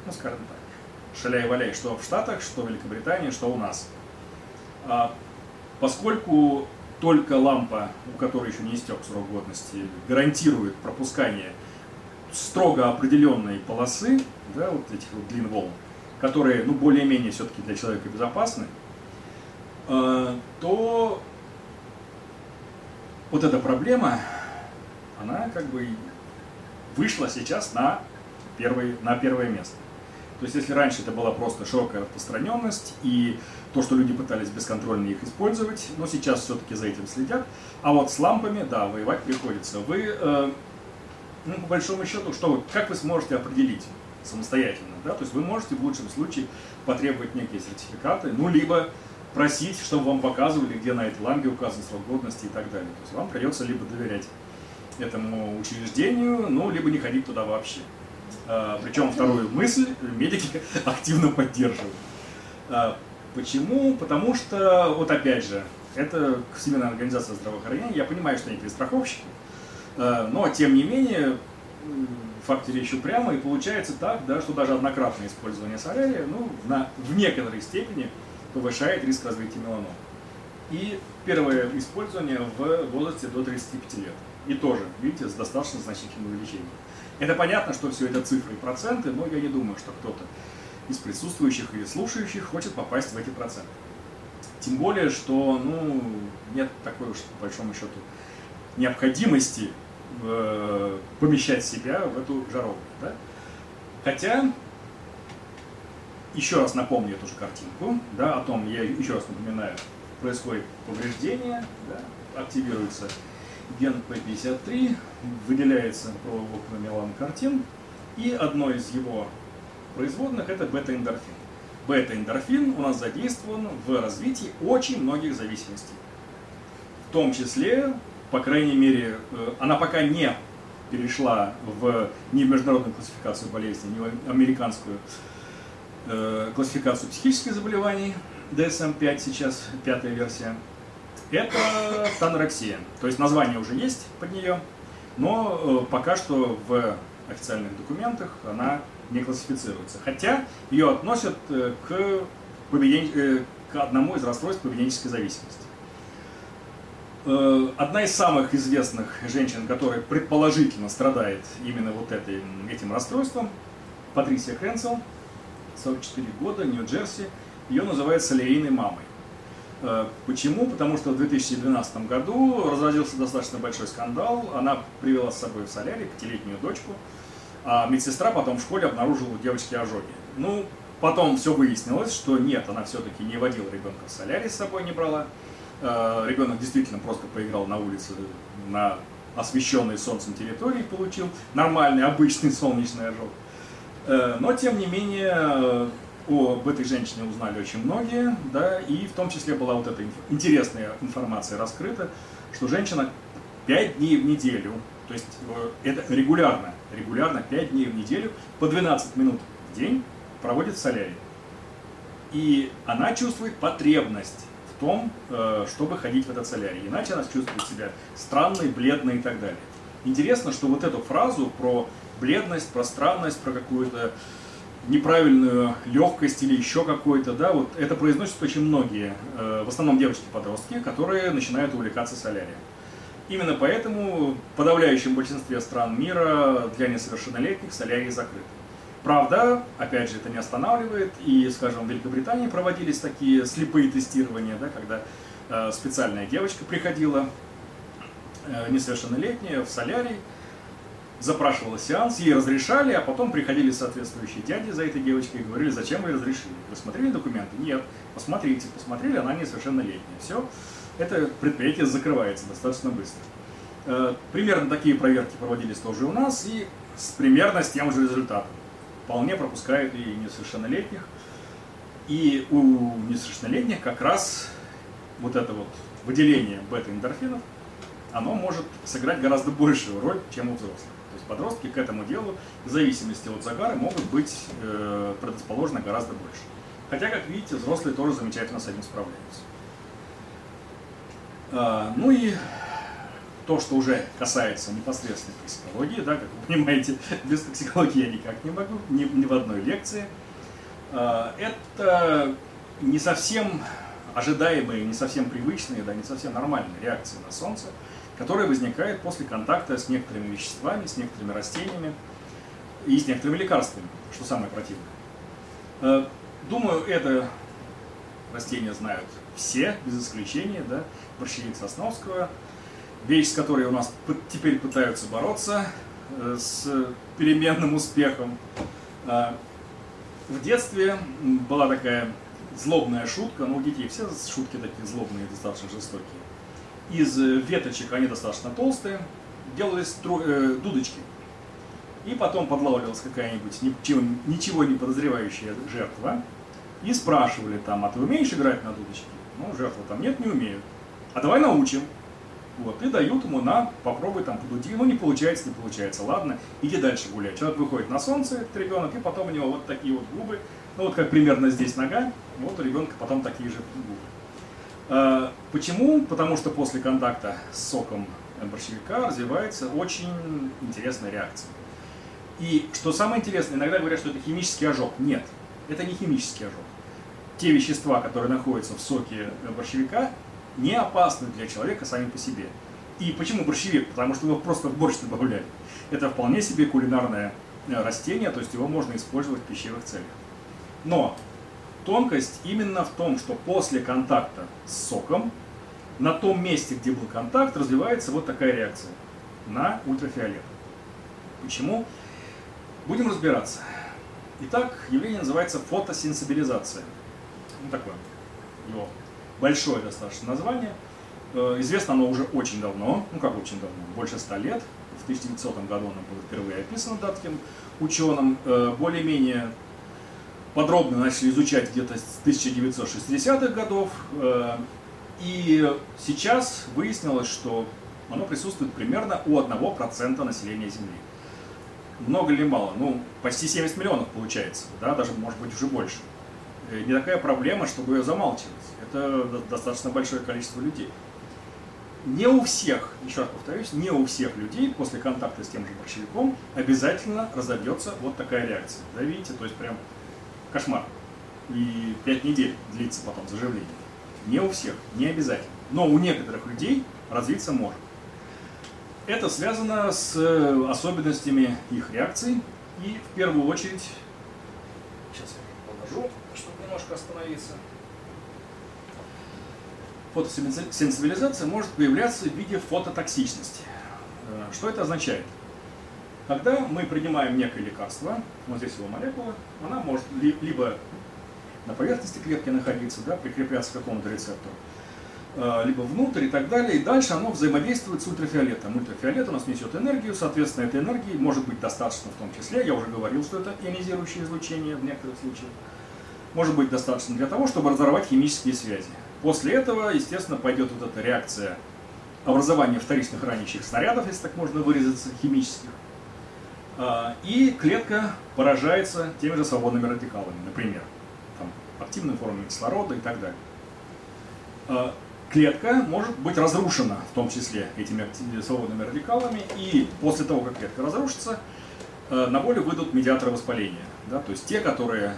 ну, скажем так, шаляй-валяй, что в Штатах, что в Великобритании, что у нас. Поскольку только лампа, у которой еще не истек срок годности, гарантирует пропускание строго определенной полосы, да, вот этих вот длин волн, которые, ну, более-менее все-таки для человека безопасны, то вот эта проблема, она как бы вышла сейчас на первое место. То есть, если раньше это была просто широкая распространенность и то, что люди пытались бесконтрольно их использовать, но сейчас все-таки за этим следят. А вот с лампами, да, воевать приходится. Вы, ну, по большому счету, как вы сможете определить самостоятельно? Да? То есть, вы можете в лучшем случае потребовать некие сертификаты, ну, либо просить, чтобы вам показывали, где на этой лампе указан срок годности и так далее. То есть вам придется либо доверять этому учреждению, ну, либо не ходить туда вообще. Причем вторую мысль медики активно поддерживают. Почему? Потому что, вот опять же, это Всемирная организация здравоохранения, я понимаю, что они перестраховщики, но тем не менее, факт речь упрямый, и получается так, да, что даже однократное использование солярия, ну, в некоторой степени повышает риск развития меланомы. И первое использование в возрасте до 35 лет. И тоже, видите, с достаточно значительным увеличением. Это понятно, что все это цифры и проценты, но я не думаю, что кто-то из присутствующих или слушающих хочет попасть в эти проценты. Тем более, что, ну, нет такой уж, по большому счету, необходимости помещать себя в эту жаровню. Да? Хотя, еще раз напомню эту же картинку, да, о том, я еще раз напоминаю, происходит повреждение, да, активируется ген P53, выделяется проопиомеланокортин, и одно из его производных это бета-эндорфин. Бета-эндорфин у нас задействован в развитии очень многих зависимостей. В том числе, по крайней мере, она пока не перешла ни в международную классификацию болезней, ни в американскую классификацию психических заболеваний, DSM-5 сейчас, пятая версия, это танорексия. То есть название уже есть под нее, но пока что в официальных документах она не классифицируется. Хотя ее относят к одному из расстройств поведенческой зависимости. Одна из самых известных женщин, которая предположительно страдает именно вот этим расстройством, Патрисия Кренцел, 44 года, Нью-Джерси, ее называют солярийной мамой. Почему? Потому что в 2012 году разразился достаточно большой скандал, она привела с собой в солярий пятилетнюю дочку, а медсестра потом в школе обнаружила у девочки ожоги. Ну, потом все выяснилось, что нет, она все-таки не водила ребенка в солярий, с собой не брала. Ребенок действительно просто поиграл на улице на освещенной солнцем территории, получил нормальный, обычный солнечный ожог. Но, тем не менее, об этой женщине узнали очень многие, да, и в том числе была вот эта интересная информация раскрыта, что женщина 5 дней в неделю, то есть это регулярно 5 дней в неделю, по 12 минут в день проводит в солярии. И она чувствует потребность в том, чтобы ходить в этот солярий, иначе она чувствует себя странной, бледной и так далее. Интересно, что вот эту фразу про бледность, про странность, про какую-то неправильную легкость или еще какой-то, да, вот это произносят очень многие, в основном девочки-подростки, которые начинают увлекаться солярием. Именно поэтому в подавляющем большинстве стран мира для несовершеннолетних солярии закрыты. Правда, опять же, это не останавливает, и, скажем, в Великобритании проводились такие слепые тестирования, да, когда специальная девочка приходила, несовершеннолетняя, в солярий, запрашивала сеанс, ей разрешали, а потом приходили соответствующие дяди за этой девочкой и говорили, зачем вы разрешили? Вы смотрели документы? Нет. Посмотрите, посмотрели, она несовершеннолетняя. Все, это предприятие закрывается достаточно быстро. Примерно такие проверки проводились тоже у нас, и примерно с тем же результатом. Вполне пропускают и несовершеннолетних. И у несовершеннолетних как раз вот это вот выделение бета-эндорфинов, оно может сыграть гораздо большую роль, чем у взрослых. То есть подростки к этому делу, в зависимости от загара, могут быть предрасположены гораздо больше. Хотя, как видите, взрослые тоже замечательно с этим справляются. Ну и то, что уже касается непосредственно токсикологии, да, как вы понимаете, без токсикологии я никак не могу, ни в одной лекции. Это не совсем ожидаемые, не совсем привычные, да, не совсем нормальные реакции на солнце, которые возникают после контакта с некоторыми веществами, с некоторыми растениями и с некоторыми лекарствами, что самое противное. Думаю, это растения знают все, без исключения, да, борщевик Сосновского, вещь, с которой у нас теперь пытаются бороться с переменным успехом. В детстве была такая злобная шутка, но у детей все шутки такие злобные, достаточно жестокие. Из веточек, они достаточно толстые, делались дудочки. И потом подлавливалась какая-нибудь ничего не подозревающая жертва. И спрашивали там, а ты умеешь играть на дудочке? Ну, жертва там, нет, не умею. А давай научим. Вот, и дают ему, на, попробуй там подуди. Ну, не получается, не получается, ладно, иди дальше гуляй. Человек выходит на солнце, этот ребенок, и потом у него вот такие вот губы. Ну, вот как примерно здесь нога, вот у ребенка потом такие же губы. Почему? Потому что после контакта с соком борщевика развивается очень интересная реакция. И что самое интересное, иногда говорят, что это химический ожог. Нет, это не химический ожог. Те вещества, которые находятся в соке борщевика, не опасны для человека сами по себе. И почему борщевик? Потому что его просто в борщ добавляли. Это вполне себе кулинарное растение, то есть его можно использовать в пищевых целях. Но тонкость именно в том, что после контакта с соком, на том месте, где был контакт, развивается вот такая реакция на ультрафиолет. Почему? Будем разбираться. Итак, явление называется фотосенсибилизация. Вот такое его большое достаточно название. Известно оно уже очень давно, ну как очень давно, больше 100 лет. В 1900 году оно было впервые описано датским ученым. Более-менее подробно начали изучать где-то с 1960-х годов, и сейчас выяснилось, что оно присутствует примерно у 1% населения Земли. Много ли мало? Ну, почти 70 миллионов получается, да, даже, может быть, уже больше. Не такая проблема, чтобы ее замалчивать. Это достаточно большое количество людей. Не у всех, еще раз повторюсь, не у всех людей после контакта с тем же борщевиком обязательно разобьется вот такая реакция. Да, видите, то есть прям кошмар. И 5 недель длится потом заживление. Не у всех, не обязательно. Но у некоторых людей развиться может. Это связано с особенностями их реакций. И в первую очередь... Сейчас я положу, чтобы немножко остановиться. Фотосенсибилизация может появляться в виде фототоксичности. Что это означает? Когда мы принимаем некое лекарство, вот здесь его молекула, она может либо на поверхности клетки находиться, да, прикрепляться к какому-то рецептору, либо внутрь и так далее, и дальше оно взаимодействует с ультрафиолетом. Ультрафиолет у нас несет энергию, соответственно, этой энергии может быть достаточно, в том числе, я уже говорил, что это ионизирующее излучение в некоторых случаях, может быть достаточно для того, чтобы разорвать химические связи. После этого, естественно, пойдет вот эта реакция образования вторичных ранящих снарядов, если так можно выразиться, химических, и клетка поражается теми же свободными радикалами, например, там, активными формами кислорода и так далее. Клетка может быть разрушена, в том числе этими свободными радикалами, и после того, как клетка разрушится, на волю выйдут медиаторы воспаления, да, то есть те, которые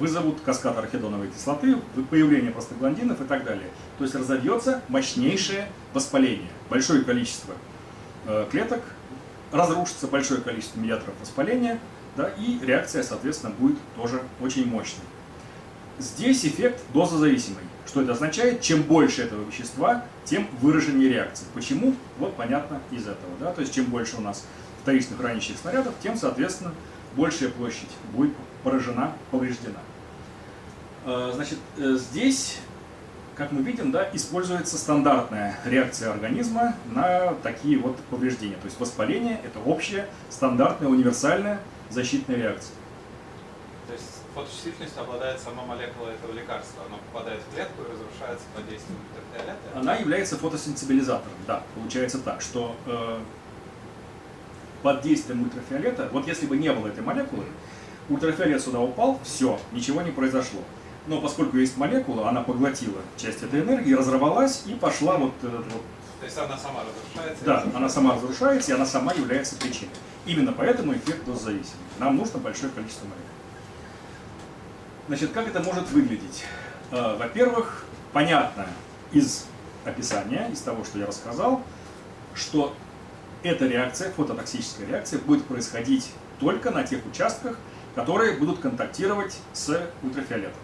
вызовут каскад архидоновой кислоты, появление простагландинов и так далее. То есть разовьется мощнейшее воспаление, большое количество клеток, разрушится большое количество медиаторов воспаления, да, и реакция, соответственно, будет тоже очень мощной. Здесь эффект дозозависимый. Что это означает? Чем больше этого вещества, тем выраженнее реакции. Почему? Вот понятно из этого. Да? То есть чем больше у нас вторичных ранящих снарядов, тем, соответственно, большая площадь будет поражена, повреждена. Значит, здесь, как мы видим, да, используется стандартная реакция организма на такие вот повреждения. То есть воспаление – это общая, стандартная, универсальная защитная реакция. То есть фоточувствительность обладает сама молекула этого лекарства. Она попадает в клетку и разрушается под действием ультрафиолета. Она является фотосенсибилизатором. Да, получается так, что под действием ультрафиолета, вот если бы не было этой молекулы, ультрафиолет сюда упал, все, ничего не произошло. Но поскольку есть молекула, она поглотила часть этой энергии, разорвалась и пошла вот... То есть она сама разрушается? Да, она сама разрушается, и она сама является причиной. Именно поэтому эффект дозозависим. Нам нужно большое количество молекул. Значит, как это может выглядеть? Во-первых, понятно из описания, из того, что я рассказал, что эта реакция, фототоксическая реакция, будет происходить только на тех участках, которые будут контактировать с ультрафиолетом.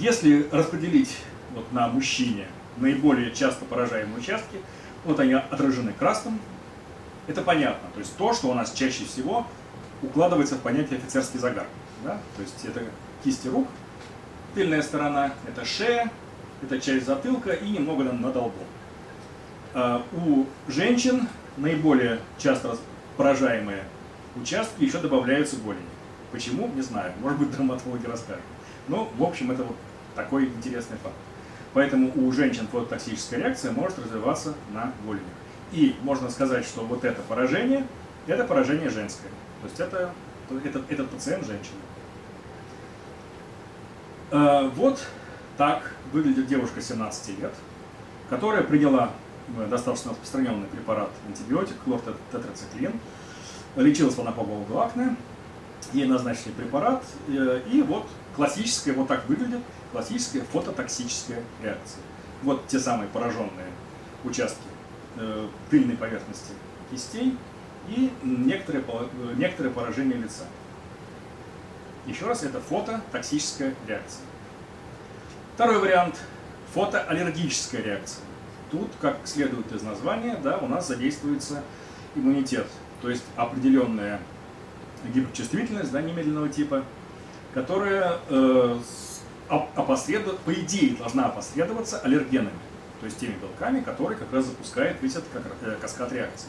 Если распределить вот на мужчине наиболее часто поражаемые участки, вот они отражены красным, это понятно. То есть то, что у нас чаще всего укладывается в понятие офицерский загар. Да? То есть это кисти рук, тыльная сторона, это шея, это часть затылка и немного над лбом. У женщин наиболее часто поражаемые участки еще добавляются голени. Почему? Не знаю. Может быть, дерматологи расскажут. Но, в общем, это вот такой интересный факт. Поэтому у женщин фототоксическая реакция может развиваться на голенях. И можно сказать, что вот это поражение женское. То есть этот пациент женщина. Вот так выглядит девушка 17 лет, которая приняла достаточно распространенный препарат, антибиотик, хлортетрациклин. Лечилась она по поводу акне. Ей назначили препарат. И вот классическая, вот так выглядит классическая фототоксическая реакция. Вот те самые пораженные участки тыльной поверхности кистей и некоторые поражения лица. Еще раз, это фототоксическая реакция. Второй вариант – фотоаллергическая реакция. Тут, как следует из названия, да, у нас задействуется иммунитет, то есть определенная гиперчувствительность, да, немедленного типа, которая по идее должна опосредоваться аллергенами, то есть теми белками, которые как раз запускают весь этот каскад реакций.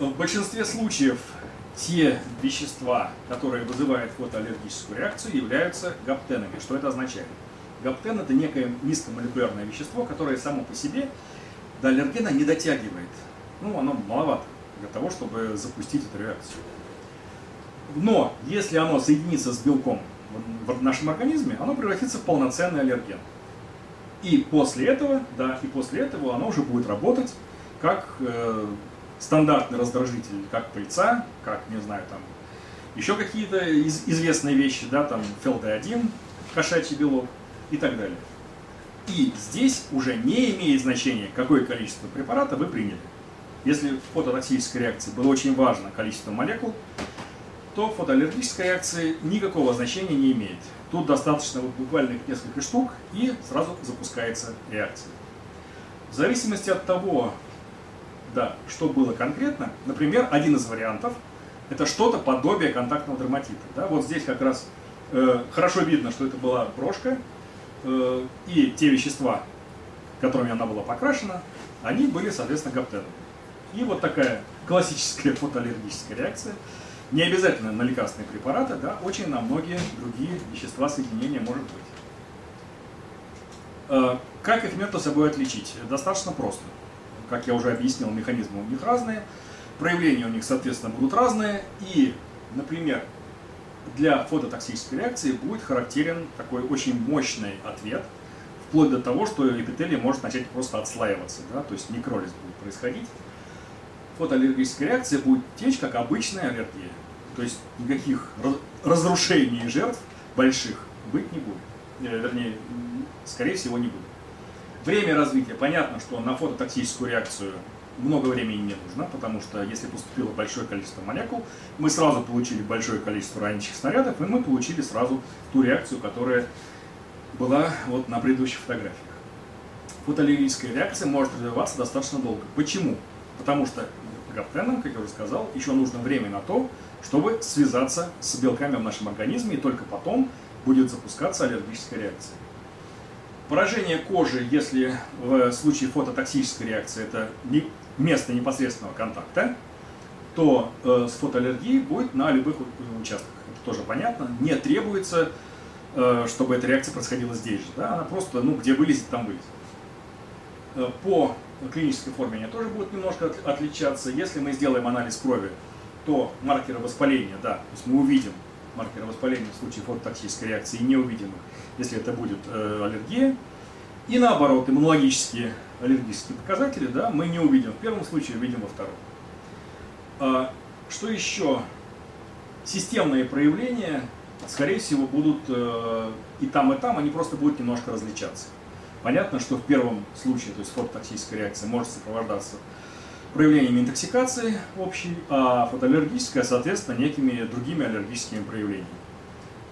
В большинстве случаев те вещества, которые вызывают фотоаллергическую реакцию, являются гаптенами. Что это означает? Гаптен – это некое низкомолекулярное вещество, которое само по себе до аллергена не дотягивает. Ну, оно маловато для того, чтобы запустить эту реакцию. Но если оно соединится с белком в нашем организме, оно превратится в полноценный аллерген. И после этого, да, и после этого оно уже будет работать как стандартный раздражитель, как пыльца, как, не знаю, там еще какие-то известные вещи, да, там фелд-1, кошачий белок и так далее. И здесь уже не имеет значения, какое количество препарата вы приняли. Если в фототоксической реакции было очень важно количество молекул, то в фотоаллергической реакции никакого значения не имеет. Тут достаточно буквально несколько штук, и сразу запускается реакция. В зависимости от того, да, что было конкретно, например, один из вариантов – это что-то подобие контактного дерматита. Да? Вот здесь как раз хорошо видно, что это была брошка, и те вещества, которыми она была покрашена, они были, соответственно, гаптеновыми. И вот такая классическая фотоаллергическая реакция, не обязательно на лекарственные препараты, да, очень на многие другие вещества, соединения может быть. Как их между собой отличить? Достаточно просто. Как я уже объяснил, механизмы у них разные, проявления у них, соответственно, будут разные. И, например, для фототоксической реакции будет характерен такой очень мощный ответ, вплоть до того, что эпителий может начать просто отслаиваться, да, то есть некролиз будет происходить. Фотоаллергическая реакция будет течь, как обычная аллергия. То есть никаких разрушений и жертв больших быть не будет. Вернее, скорее всего, не будет. Время развития. Понятно, что на фототоксическую реакцию много времени не нужно, потому что если поступило большое количество молекул, мы сразу получили большое количество ионических снарядов, и мы получили сразу ту реакцию, которая была вот на предыдущих фотографиях. Фотоаллергическая реакция может развиваться достаточно долго. Почему? Потому что гаптенам, как я уже сказал, еще нужно время на то, чтобы связаться с белками в нашем организме, и только потом будет запускаться аллергическая реакция. Поражение кожи, если в случае фототоксической реакции это место непосредственного контакта, то с фотоаллергией будет на любых участках. Это тоже понятно. Не требуется, чтобы эта реакция происходила здесь же. Да? Она просто, ну, где вылезет, там вылезет. По клинической форме они тоже будут немножко отличаться. Если мы сделаем анализ крови, то маркеры воспаления, да, то есть мы увидим маркеры воспаления в случае фототоксической реакции и не увидим их, если это будет аллергия. И наоборот, иммунологические аллергические показатели, да, мы не увидим в первом случае, увидим во втором. Что еще? Системные проявления, скорее всего, будут и там, они просто будут немножко различаться. Понятно, что в первом случае, то есть фототоксическая реакция, может сопровождаться проявлениями интоксикации общей, а фотоаллергическая, соответственно, некими другими аллергическими проявлениями.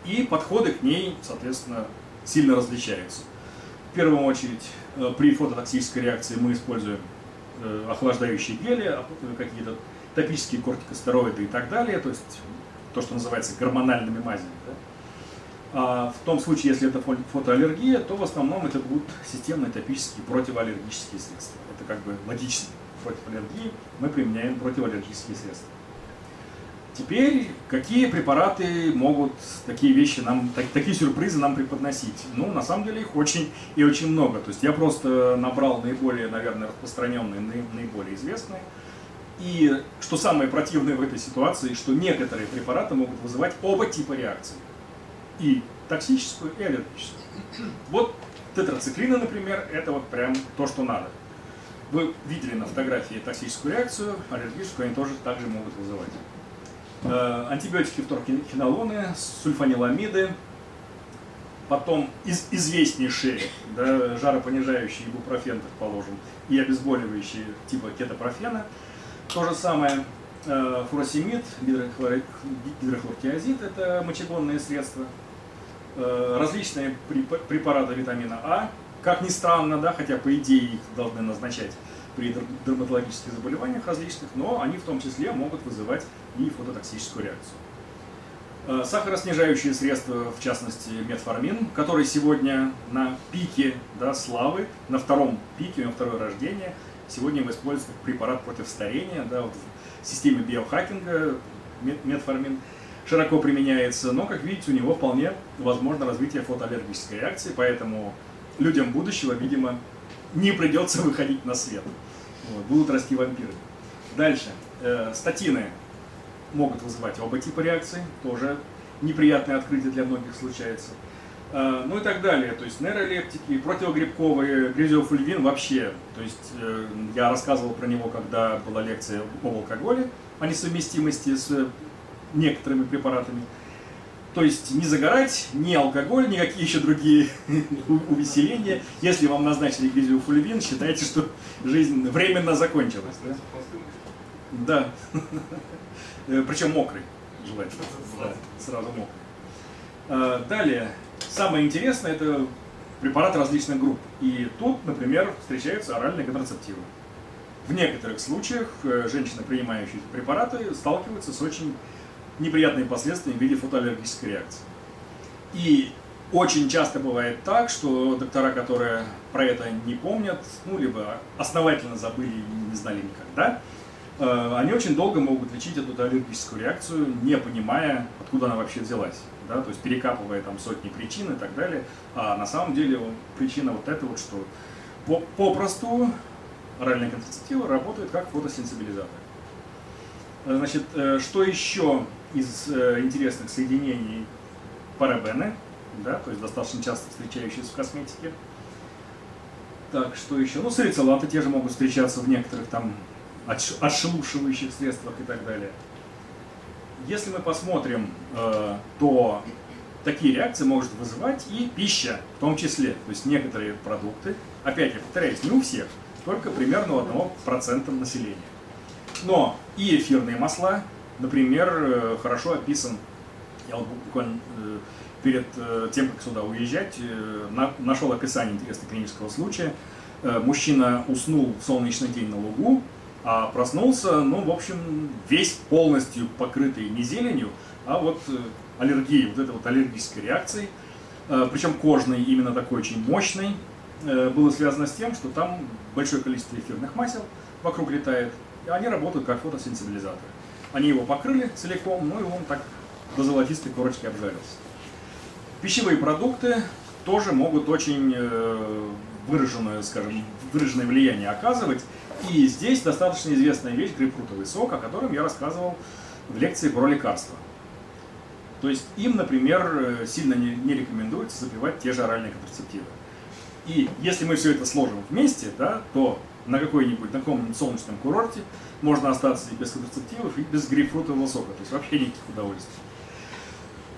И подходы к ней, соответственно, сильно различаются. В первую очередь, при фототоксической реакции мы используем охлаждающие гели, какие-то топические кортикостероиды и так далее, то есть то, что называется гормональными мазями. А в том случае, если это фотоаллергия, то в основном это будут системные топические противоаллергические средства. Это как бы логично. Против аллергии мы применяем противоаллергические средства. Теперь, какие препараты могут такие вещи нам, такие сюрпризы нам преподносить? Ну, на самом деле их очень и очень много. То есть я просто набрал наиболее, наверное, распространенные, наиболее известные. И что самое противное в этой ситуации, что некоторые препараты могут вызывать оба типа реакций. И токсическую, и аллергическую. Вот тетрациклины, например, это вот прям то, что надо. Вы видели на фотографии токсическую реакцию, аллергическую они тоже также могут вызывать. Антибиотики, фторхинолоны, сульфаниламиды, потом известнейшие, да, жаропонижающие ибупрофен, предположим, и обезболивающие типа кетопрофена. То же самое фуросемид, гидрохлортиазид, это мочегонные средства, различные препараты витамина А, как ни странно, да, хотя по идее их должны назначать при дерматологических заболеваниях различных, но они в том числе могут вызывать и фототоксическую реакцию. Сахароснижающие средства, в частности метформин, который сегодня на пике, да, славы, на втором пике, на второе рождение, сегодня его используют как препарат против старения, да, вот в системе биохакинга метформин широко применяется, но, как видите, у него вполне возможно развитие фотоаллергической реакции, поэтому людям будущего, видимо, не придется выходить на свет. Вот, будут расти вампиры. Дальше. Статины могут вызывать оба типа реакций, тоже неприятное открытие для многих случается. Ну и так далее, то есть нейролептики, противогрибковые, гризеофульвин вообще, то есть я рассказывал про него, когда была лекция об алкоголе, о несовместимости с некоторыми препаратами. То есть не загорать, не алкоголь, никакие еще другие увеселения. Если вам назначили гризеофульвин, считайте, что жизнь временно закончилась. Да, причем мокрый, желательно, сразу мокрый. Далее. Самое интересное – это препараты различных групп. И тут, например, встречаются оральные контрацептивы. В некоторых случаях женщины, принимающие препараты, сталкиваются с очень неприятными последствиями в виде фотоаллергической реакции. И Очень часто бывает так, что доктора, которые про это не помнят, ну, либо основательно забыли и не знали никогда, они очень долго могут лечить эту аллергическую реакцию, не понимая, откуда она вообще взялась, да? То есть перекапывая там сотни причин и так далее. А на самом деле причина вот эта вот, что попросту оральные контрацептивы работают как фотосенсибилизаторы. Значит, что еще из интересных соединений? Парабены, да, то есть достаточно часто встречающиеся в косметике. Так, что еще? Ну, салицилаты те же могут встречаться в некоторых там отшелушивающих средствах и так далее. Если мы посмотрим, то такие реакции может вызывать и пища, в том числе. То есть некоторые продукты, опять я повторяюсь, не у всех, только примерно у 1% населения. Но и эфирные масла, например, хорошо описан, я вот буквально перед тем, как сюда уезжать, нашел описание интересного клинического случая. Мужчина уснул в солнечный день на лугу, а проснулся, ну, в общем, весь полностью покрытый не зеленью, а вот аллергией, вот этой вот аллергической реакцией, причем кожной, именно такой очень мощной, было связано с тем, что там большое количество эфирных масел вокруг летает, и они работают как фотосенсибилизаторы. Они его покрыли целиком, ну и он так до золотистой корочки обжарился. Пищевые продукты тоже могут очень выраженное, скажем, выраженное влияние оказывать. И здесь достаточно известная вещь – грейпфрутовый сок, о котором я рассказывал в лекции про лекарства. То есть им, например, сильно не рекомендуется запивать те же оральные контрацептивы. И если мы все это сложим вместе, да, то на каком-нибудь солнечном курорте можно остаться и без контрацептивов, и без грейпфрутового сока. То есть вообще никаких удовольствий.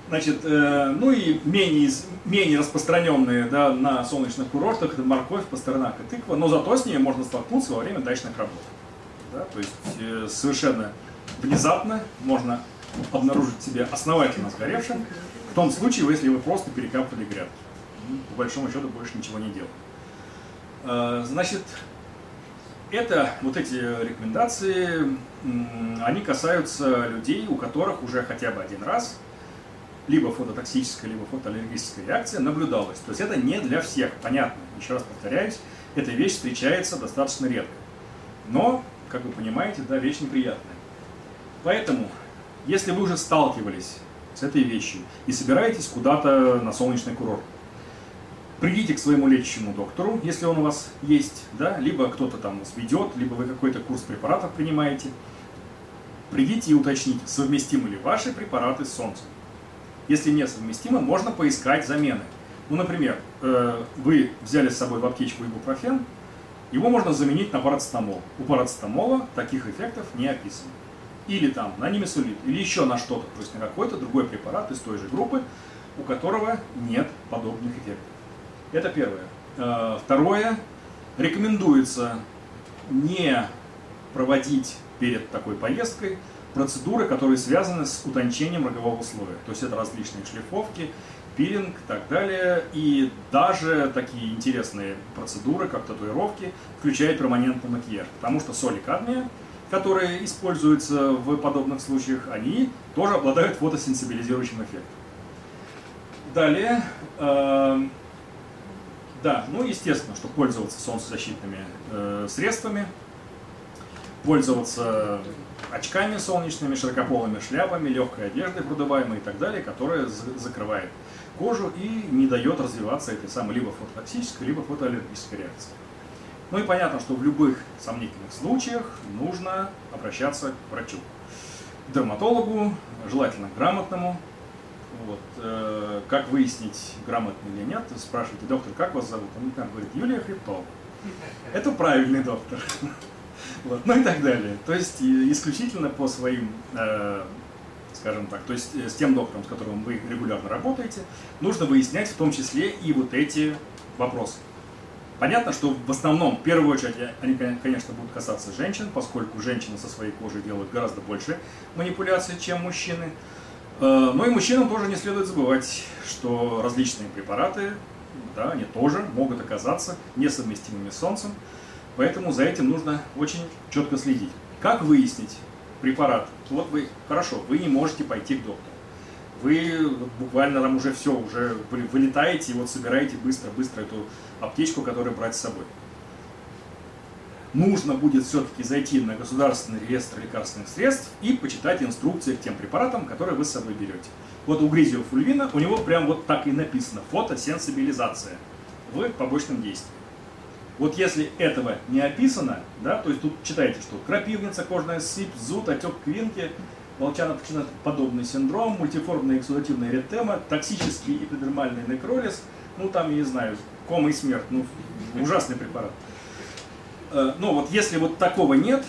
Значит, ну и менее распространенные, да, на солнечных курортах — это морковь, пастернак и тыква, но зато с ней можно столкнуться во время дачных работ. Да, то есть совершенно внезапно можно обнаружить себя основательно сгоревшим, в том случае, если вы просто перекапывали грядки. По большому счету больше ничего не делали. Значит, вот эти рекомендации, они касаются людей, у которых уже хотя бы один раз либо фототоксическая, либо фотоаллергическая реакция наблюдалась. То есть это не для всех, понятно. Еще раз повторяюсь, эта вещь встречается достаточно редко. Но, как вы понимаете, да, вещь неприятная. Поэтому, если вы уже сталкивались с этой вещью и собираетесь куда-то на солнечный курорт, придите к своему лечащему доктору, если он у вас есть, да, либо кто-то там вас ведет, либо вы какой-то курс препаратов принимаете. Придите и уточните, совместимы ли ваши препараты с солнцем. Если несовместимо, можно поискать замены. Ну, например, вы взяли с собой в аптечку ибупрофен, его можно заменить на парацетамол. У парацетамола таких эффектов не описано. Или там на нимесулид, или еще на что-то, то есть на какой-то другой препарат из той же группы, у которого нет подобных эффектов. Это первое. Второе. Рекомендуется не проводить перед такой поездкой процедуры, которые связаны с утончением рогового слоя. То есть это различные шлифовки, пилинг и так далее. И даже такие интересные процедуры, как татуировки, включая перманентный макияж. Потому что соли кадмия, которые используются в подобных случаях, они тоже обладают фотосенсибилизирующим эффектом. Далее, да, ну естественно, что пользоваться солнцезащитными средствами, пользоваться очками солнечными, широкополыми шляпами, легкой одеждой продуваемой и так далее, которая закрывает кожу и не дает развиваться этой самой либо фототоксической, либо фотоаллергической реакции. Ну и понятно, что в любых сомнительных случаях нужно обращаться к врачу, к дерматологу, желательно грамотному. Вот. Как выяснить, грамотный или нет, спрашиваете: доктор, как вас зовут? Он там говорит: Юлия Хребтова. Это правильный доктор. Вот. Ну и так далее. То есть исключительно по своим, скажем так, то есть с тем доктором, с которым вы регулярно работаете, нужно выяснять в том числе и вот эти вопросы. Понятно, что в основном, в первую очередь, они, конечно, будут касаться женщин, поскольку женщины со своей кожей делают гораздо больше манипуляций, чем мужчины. Но и мужчинам тоже не следует забывать, что различные препараты, да, они тоже могут оказаться несовместимыми с солнцем, поэтому за этим нужно очень четко следить. Как выяснить препарат? Вот вы, хорошо, вы не можете пойти к доктору. вы буквально там уже все, уже вылетаете и вот собираете быстро-быстро эту аптечку, которую брать с собой. Нужно будет все-таки зайти на государственный реестр лекарственных средств и почитать инструкции к тем препаратам, которые вы с собой берете. Вот у гризеофульвина, у него прям вот так и написано: фотосенсибилизация в побочном действии. Вот если этого не описано, да, то есть тут читаете, что крапивница, кожная сыпь, зуд, отек квинки, волчаноподобный синдром, мультиформная эксудативная эретема, токсический и эпидермальный некролиз, ну там, я не знаю, кома и смерть, ну ужасный препарат. Но вот если вот такого нет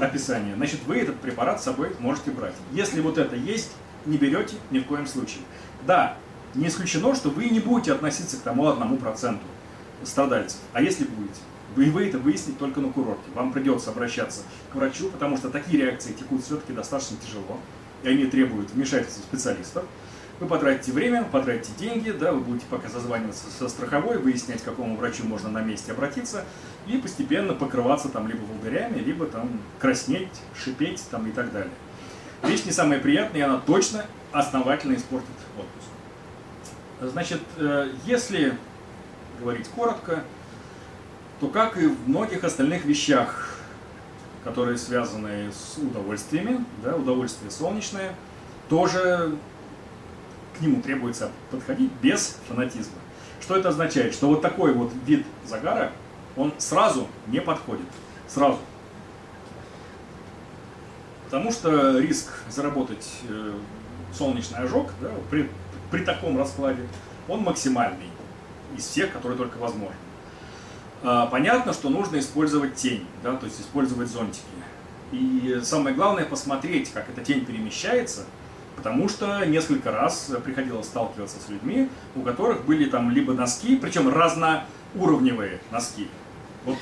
описания, значит вы этот препарат с собой можете брать. Если вот это есть, не берете ни в коем случае. Да, не исключено, что вы не будете относиться к тому 1% страдальцев. А если будете? Вы это выяснить только на курорте. Вам придется обращаться к врачу, потому что такие реакции текут все-таки достаточно тяжело, и они требуют вмешательства специалистов. Вы потратите время, потратите деньги, да, вы будете пока созваниваться со страховой, выяснять, к какому врачу можно на месте обратиться, и постепенно покрываться там либо волдырями, либо там краснеть, шипеть там, и так далее. Вещь не самая приятная, и она точно основательно испортит отпуск. Значит, если говорить коротко, то как и в многих остальных вещах, которые связаны с удовольствиями, да, удовольствие солнечное, тоже... к нему требуется подходить без фанатизма. Что это означает? Что вот такой вот вид загара, он сразу не подходит. Сразу. Потому что риск заработать солнечный ожог, да, при таком раскладе, он максимальный из всех, которые только возможны. Понятно, что нужно использовать тень, да, то есть использовать зонтики. И самое главное, посмотреть, как эта тень перемещается. Потому что несколько раз приходилось сталкиваться с людьми, у которых были там либо носки, причем разноуровневые носки. Вот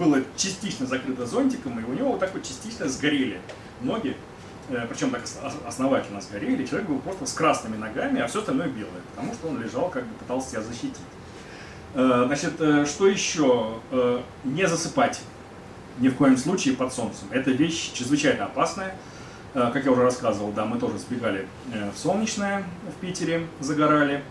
было частично закрыто зонтиком, и у него вот так вот частично сгорели ноги. Причем так основательно сгорели. Человек был просто с красными ногами, а все остальное белое. Потому что он лежал, как бы пытался себя защитить. Значит, что еще? Не засыпать ни в коем случае под солнцем. Это вещь чрезвычайно опасная. Как я уже рассказывал, да, мы тоже сбегали в солнечное в Питере, загорали.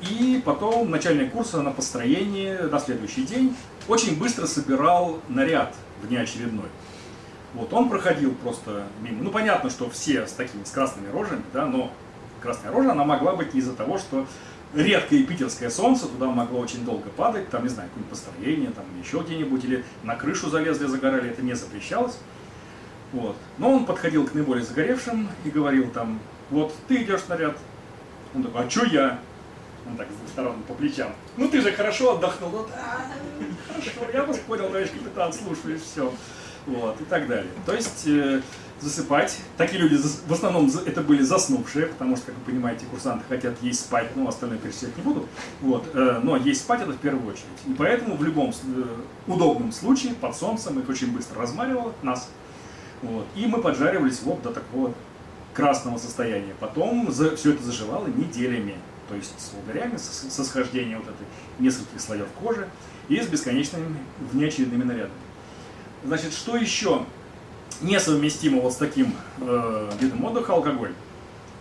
И потом начальник курса на построении на следующий день очень быстро собирал наряд внеочередной. Вот, он проходил просто мимо. Ну, понятно, что все с такими, с красными рожами, да, но красная рожа, она могла быть из-за того, что редкое питерское солнце, туда могло очень долго падать, там, не знаю, какое-нибудь построение, там, еще где-нибудь, или на крышу залезли, загорали, это не запрещалось. Вот. Но он подходил к наиболее загоревшим и говорил там: вот ты идешь в наряд. Он такой: а чё я? Он так с двух сторон по плечам. Ну ты же хорошо отдохнул. Вот, хорошо, я вас понял, товарищ капитан, слушаешь, все. Вот, и так далее. То есть засыпать. Такие люди в основном это были заснувшие, потому что, как вы понимаете, курсанты хотят есть, спать, но остальное перечислять не буду. Вот, но есть, спать — это в первую очередь. И поэтому в любом удобном случае под солнцем их очень быстро размаривало нас. Вот. И мы поджаривались вот до такого красного состояния. Потом все это заживало неделями. То есть с волдырями, со схождением вот этой нескольких слоев кожи и с бесконечными внеочередными нарядами. Значит, что еще несовместимо вот с таким видом отдыха — алкоголь.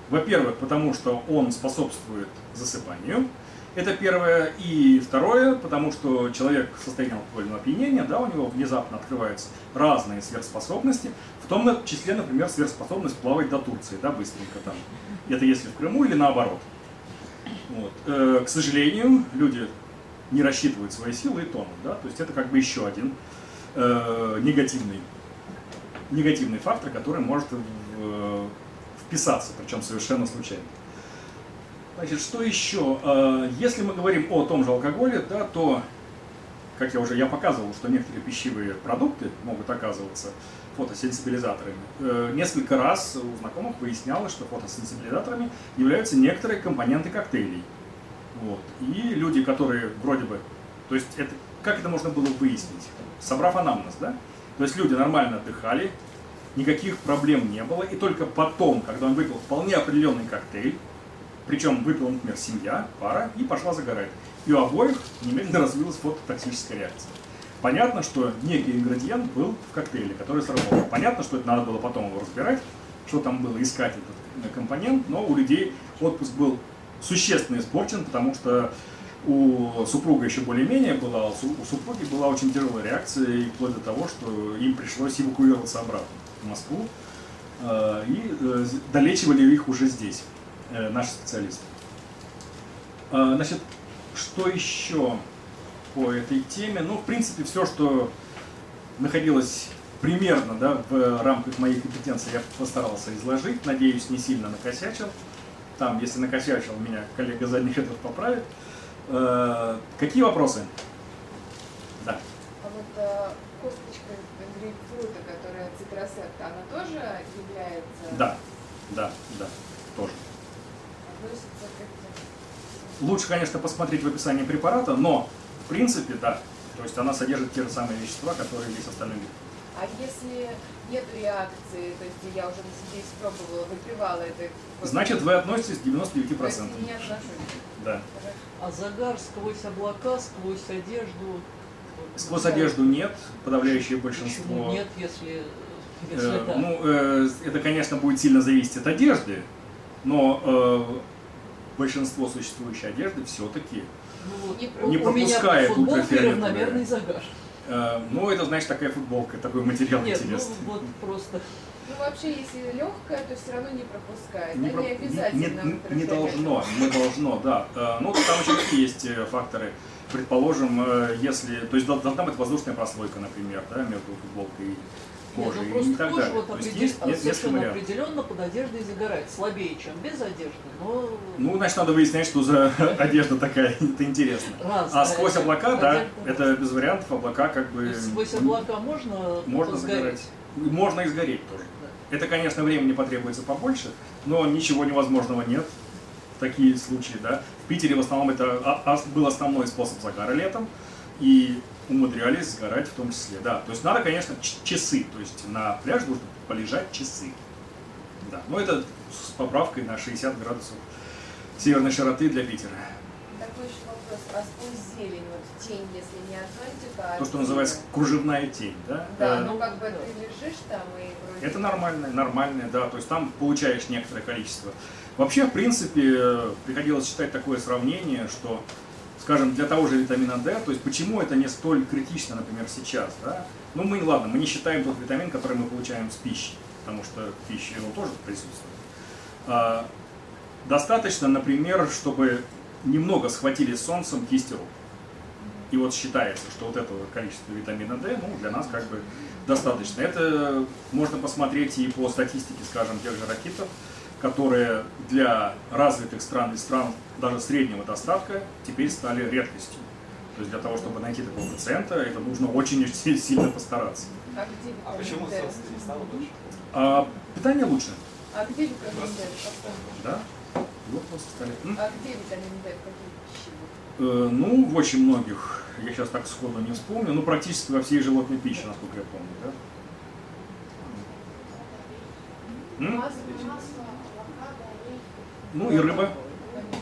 Во-первых, потому что он способствует засыпанию. Это первое. И второе, потому что человек в состоянии алкогольного опьянения, да, у него внезапно открываются разные сверхспособности, в том числе, например, сверхспособность плавать до Турции, да, быстренько там. Это если в Крыму или наоборот. Вот. К сожалению, люди не рассчитывают свои силы и тонут, да, то есть это как бы еще один негативный фактор, который может вписаться, причем совершенно случайно. Значит, что еще? Если мы говорим о том же алкоголе, да, то, как я показывал, что некоторые пищевые продукты могут оказываться фотосенсибилизаторами. Несколько раз у знакомых выяснялось, что фотосенсибилизаторами являются некоторые компоненты коктейлей. Вот. И люди, которые вроде бы... То есть это, как это можно было выяснить? Собрав анамнез, да? То есть люди нормально отдыхали, никаких проблем не было, и только потом, когда он выпил вполне определенный коктейль, причем выпила, например, семья, пара, и пошла загорать. И у обоих немедленно развилась фототоксическая реакция. Понятно, что некий ингредиент был в коктейле, который сработал. Понятно, что это надо было потом его разбирать, что там было, искать этот компонент, но у людей отпуск был существенно испорчен, потому что у супруга еще более-менее была, у супруги была очень тяжелая реакция, и вплоть до того, что им пришлось эвакуироваться обратно в Москву, и долечивали их уже здесь наши специалисты. Значит, что еще по этой теме? Ну, в принципе, все, что находилось примерно, да, в рамках моей компетенции, я постарался изложить, надеюсь, не сильно накосячил. Там, если накосячил, меня коллега задних рядов поправит. Какие вопросы? Да. А вот косточка грейпфрута, которая цитросепт, она тоже является... Да, да, да, тоже. Относится к... Лучше, конечно, посмотреть в описании препарата, но в принципе, да. То есть она содержит те же самые вещества, которые есть в остальном мире. А если нет реакции, то есть я уже на себе испробовала, выпивала это... Значит, вы относитесь к 99%. То есть не отношусь. Да. А загар сквозь облака, сквозь одежду? Сквозь одежду нет, подавляющее большинство... Почему нет, если так? Ну, это, конечно, будет сильно зависеть от одежды, но большинство существующей одежды все-таки не пропускает ультрафиолетовый. Наверное, загар. Ну, это, значит, такая футболка, такой материал интересный. Ну, вот просто... Ну, вообще, если легкая, то все равно не пропускает. Не, не обязательно. Не должно, не должно, да. Ну, там еще есть факторы. Предположим, если... То есть должна быть воздушная прослойка, например, да, между футболкой и кожей. Нет, ну, и так далее. Вот то есть совершенно определенно под одеждой загорает. Слабее, чем без одежды, но... Ну, значит, надо выяснять, что за одежда такая. Это интересно. А сквозь облака, да, это без вариантов. Облака как бы... Сквозь облака можно загорать. Можно и сгореть тоже. Да. Это, конечно, времени потребуется побольше, но ничего невозможного нет. Такие случаи, да. В Питере в основном это был основной способ загара летом. И умудрялись сгорать в том числе, да. То есть надо, конечно, часы. То есть на пляже нужно полежать часы. Да. Но это с поправкой на 60 градусов северной широты для Питера. Такой еще вопрос. А сквозь зелень, вот тень, если не атлантика... То, что называется кружевная тень, да? Да, ну как бы ты лежишь там и... Вроде... Это нормальное, да. То есть там получаешь некоторое количество. Вообще, в принципе, приходилось считать такое сравнение, что... Скажем, для того же витамина D, то есть почему это не столь критично, например, сейчас, да? Ну, мы, ладно, мы не считаем тот витамин, который мы получаем с пищи, потому что в пище его тоже присутствует. Достаточно, например, чтобы немного схватили солнцем кисти рук. И вот считается, что вот этого количества витамина D, ну, для нас как бы достаточно. Это можно посмотреть и по статистике, скажем, тех же ракитов, которые для развитых стран и стран даже среднего достатка теперь стали редкостью. То есть для того, чтобы найти такого пациента, это нужно очень сильно постараться. А почему солнце не стало лучше? Питание лучше. А где витамин D? Да? Вот просто стали. А где витамин D? Какие пищи? Ну, в очень многих, я сейчас так сходу не вспомню, но практически во всей животной пище, насколько я помню. Да? Ну и рыба.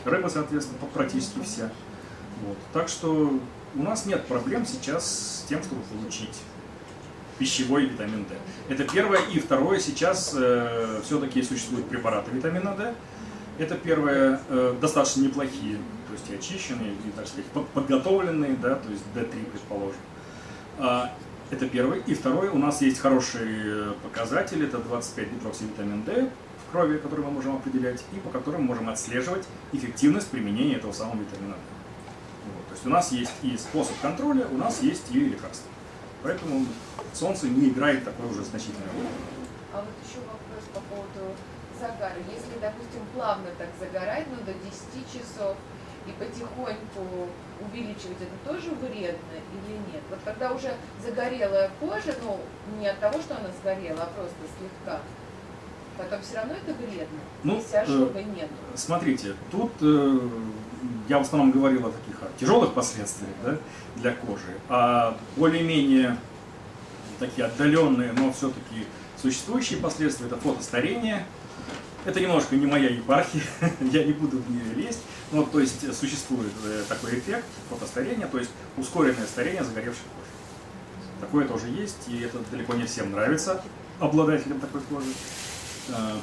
Рыба, соответственно, практически вся. Вот. Так что у нас нет проблем сейчас с тем, чтобы получить пищевой витамин D. Это первое. И второе, сейчас все-таки существуют препараты витамина D. Это первое, достаточно неплохие, то есть и очищенные, и, так сказать, подготовленные, да, то есть D3, предположим. Это первое. И второе, у нас есть хороший показатель, это 25 гидроксивитамин D в крови, который мы можем определять, и по которому мы можем отслеживать эффективность применения этого самого витамина D. Вот. То есть у нас есть и способ контроля, у нас есть и лекарства. Поэтому солнце не играет такой уже значительной роли. А вот еще вопрос по поводу загара. Если, допустим, плавно так загорать, но до 10 часов, и потихоньку увеличивать, это тоже вредно или нет? Вот когда уже загорелая кожа, ну не от того, что она сгорела, а просто слегка, потом все равно это вредно, ну, если ошибки нет. Смотрите, тут я в основном говорил о таких тяжелых последствиях, да, для кожи, а более-менее такие отдаленные, но все-таки существующие последствия — это фотостарение. Это немножко не моя епархия, я не буду в нее лезть, но то есть существует такой эффект фотостарения, то есть ускоренное старение загоревшей кожи. Такое тоже есть, и это далеко не всем нравится, обладателям такой кожи.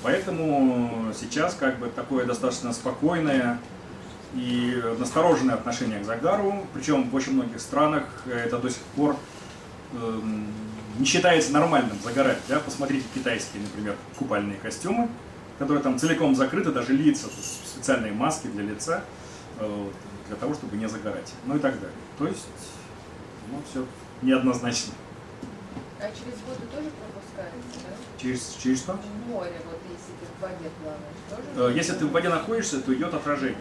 Поэтому сейчас как бы такое достаточно спокойное и настороженное отношение к загару, причем в очень многих странах это до сих пор не считается нормальным загорать. Да? Посмотрите китайские, например, купальные костюмы, которые там целиком закрыты, даже лица, специальные маски для лица, для того, чтобы не загорать, ну и так далее. То есть, ну, все неоднозначно. А через воду тоже пропускается, да? Через что? Море, вот если ты в воде плаваешь, тоже? Если ты в воде находишься, то идет отражение.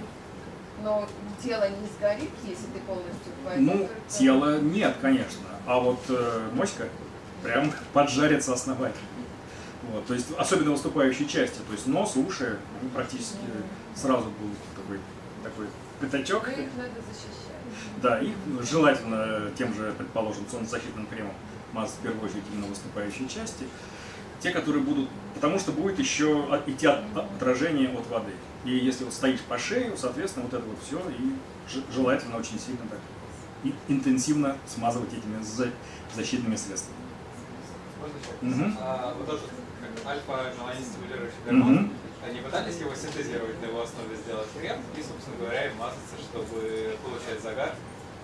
Но тело не сгорит, если ты полностью в воде? Ну, тело нет, конечно, а вот моська прям поджарится основательно. Вот, то есть, особенно выступающие части, то есть нос, уши, ну, практически сразу был такой пятачок. Но их надо защищать. Да, их желательно тем же, предположим, солнцезащитным кремом мазать в первую очередь именно выступающие части. Те, которые будут, потому что будет еще идти отражение от воды. И если вот стоишь по шею, соответственно, вот это вот все, и желательно очень сильно так и интенсивно смазывать этими защитными средствами. Можно тоже альфа-меланин стимулирующий гормон. Они пытались его синтезировать, на его основе сделать крем и, собственно говоря, мазаться, чтобы получать загар,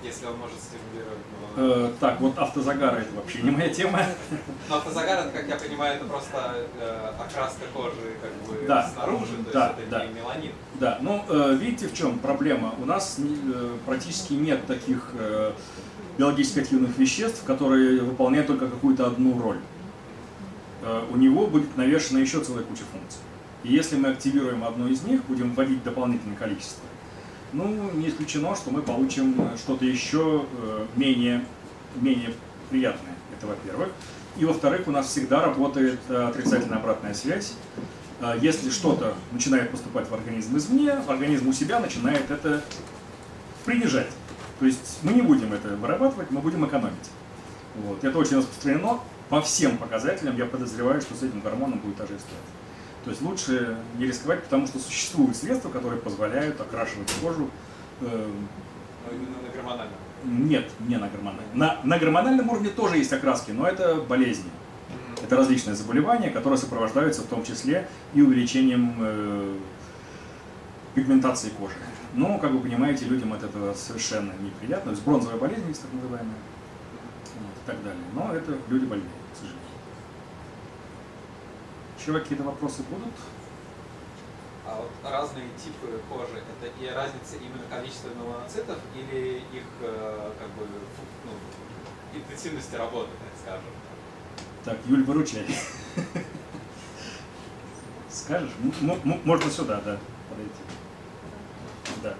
если он может стимулировать. Так, вот автозагар — это вообще не моя тема. Но автозагар, как я понимаю, это просто окраска кожи как бы снаружи, то есть это не меланин. Да, ну видите, в чем проблема? У нас практически нет таких биологически активных веществ, которые выполняют только какую-то одну роль. У него будет навешена еще целая куча функций. И если мы активируем одну из них, будем вводить дополнительное количество, ну, не исключено, что мы получим что-то еще менее приятное. Это во-первых. И во-вторых, у нас всегда работает отрицательная обратная связь. Если что-то начинает поступать в организм извне, организм у себя начинает это принижать. То есть мы не будем это вырабатывать, мы будем экономить. Вот. Это очень распространено по всем показателям. Я подозреваю, что с этим гормоном будет та же история. То есть лучше не рисковать, потому что существуют средства, которые позволяют окрашивать кожу. Но именно на гормональном? Нет, не на гормональном. На гормональном уровне тоже есть окраски, но это болезни. Это различные заболевания, которые сопровождаются в том числе и увеличением пигментации кожи. Но, как вы понимаете, людям от этого совершенно неприятно. То есть бронзовая болезнь есть так называемая, вот, и так далее. Но это люди больные, к сожалению. Еще какие-то вопросы будут? А вот разные типы кожи, это и разница именно количества меланоцитов или их как бы, ну, интенсивности работы, так скажем? Так, Юль, выручай. Скажешь? Можно сюда, да, подойти. Да.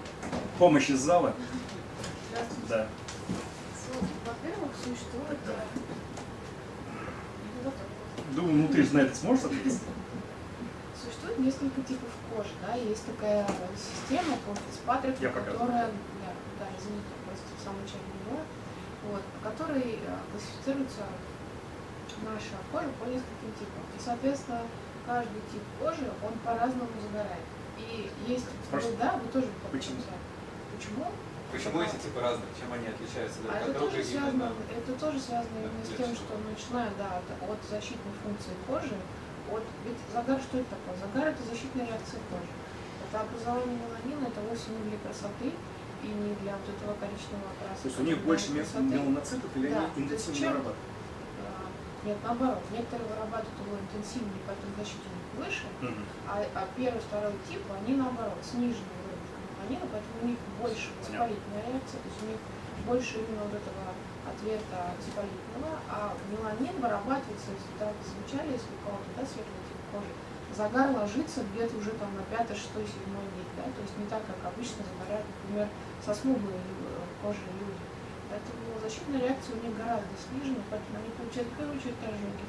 Помощь из зала. Да. Во-первых, существует... Думаю, ну ты же на это сможешь ответить? Существует несколько типов кожи, да, есть такая система по Фицпатрику, которая... Да, извините, просто в самом начале не было. Вот, по которой классифицируется наша кожа по нескольким типам. И, соответственно, каждый тип кожи, он по-разному загорает. И есть, да, вы тоже подключаете. Почему? Почему эти типы разных, чем они отличаются друг от друга? Это тоже связано именно с тем, что начиная от защитной функции кожи, ведь загар что это такое? Загар — это защитная реакция кожи. Это образование меланина, это вовсе не для красоты и не для вот этого коричневого окраса. То есть у них больше меланоцитов или они интенсивно вырабатывают? Нет, наоборот, некоторые вырабатывают его интенсивнее, поэтому защита у них выше, а первый, второй тип, они наоборот снижены. Поэтому у них больше воспалительная реакция, то есть у них больше именно вот этого ответа воспалительного, а меланин вырабатывается, если так замечали, если у кого-то светлый тип кожи, загар ложится где-то уже там на 5-6-7 день, да, то есть не так, как обычно загорают, например, со смуглой кожей люди. Поэтому защитная реакция у них гораздо снижена, поэтому они получают в первую очередь ожоги.